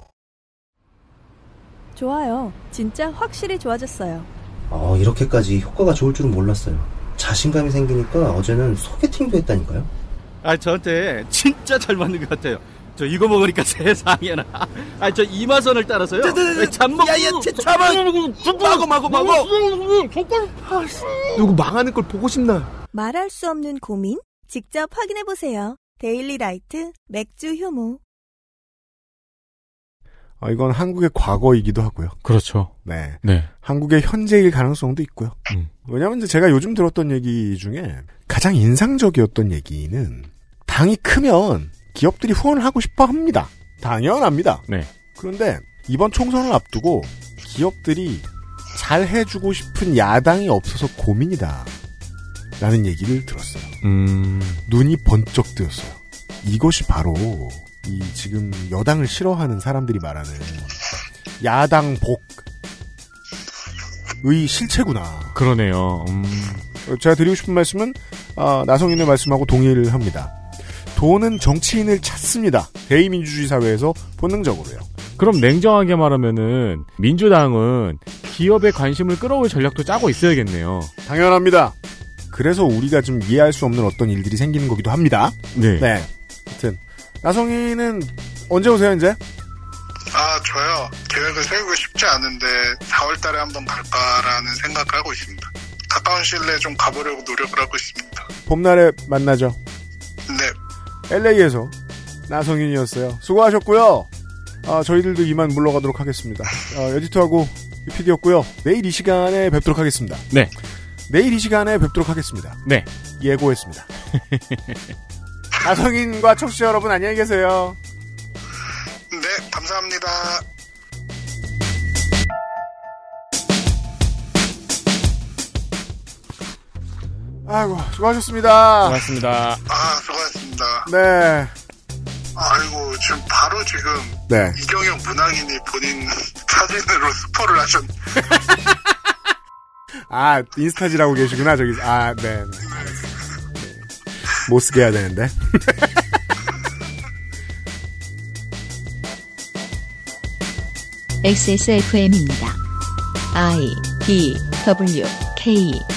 좋아요. 진짜 확실히 좋아졌어요. 어, 이렇게까지 효과가 좋을 줄은 몰랐어요. 자신감이 생기니까 어제는 소개팅도 했다니까요. 아 저한테 진짜 잘 맞는 것 같아요. 저 이거 먹으니까 세상에나. 아 저 이마선을 따라서요. 잠먹고. 야야, 잠만. 마고 마고 마고. 누구 망하는 걸 보고 싶나? 말할 수 없는 고민? 직접 확인해 보세요. 데일리 라이트 맥주 효모. 아 이건 한국의 과거이기도 하고요. 그렇죠. 네. 네. 한국의 현재일 가능성도 있고요. 음. 왜냐하면 이제 제가 요즘 들었던 얘기 중에 가장 인상적이었던 얘기는 당이 크면 기업들이 후원을 하고 싶어 합니다. 당연합니다. 네. 그런데 이번 총선을 앞두고 기업들이 잘 해주고 싶은 야당이 없어서 고민이다. 라는 얘기를 들었어요. 음. 눈이 번쩍 뜨였어요. 이것이 바로 이 지금 여당을 싫어하는 사람들이 말하는 야당복의 실체구나. 그러네요. 음. 제가 드리고 싶은 말씀은 아, 나성윤의 말씀하고 동의를 합니다. 돈은 정치인을 찾습니다. 대의민주주의 사회에서 본능적으로요. 그럼 냉정하게 말하면은 민주당은 기업에 관심을 끌어올 전략도 짜고 있어야겠네요. 당연합니다. 그래서 우리가 좀 이해할 수 없는 어떤 일들이 생기는 거기도 합니다. 네. 네. 하여튼 나성이는 언제 오세요 이제? 아 저요 계획을 세우고 싶지 않은데 사월달에 한번 갈까라는 생각을 하고 있습니다. 가까운 실내에 좀 가보려고 노력을 하고 있습니다. 봄날에 만나죠. 네. 엘에이에서 나성인이었어요. 수고하셨고요. 아, 저희들도 이만 물러가도록 하겠습니다. 아, 에디터하고 피디였고요. 내일 이 시간에 뵙도록 하겠습니다. 네. 내일 이 시간에 뵙도록 하겠습니다. 네. 예고했습니다. 나성인과 청취자 여러분 안녕히 계세요. 감사합니다. 아이고, 수고하셨습니다. 고맙습니다. 아, 수고하셨습니다. 네. 아이고, 지금 바로 지금 네. 이경영 문학인이 본인 사진으로 스포를 하셨. 아, 인스타지라고 계시구나, 저기. 아, 네. 못 쓰게 해야 되는데. 엑스에스에프엠입니다. I, D, W, K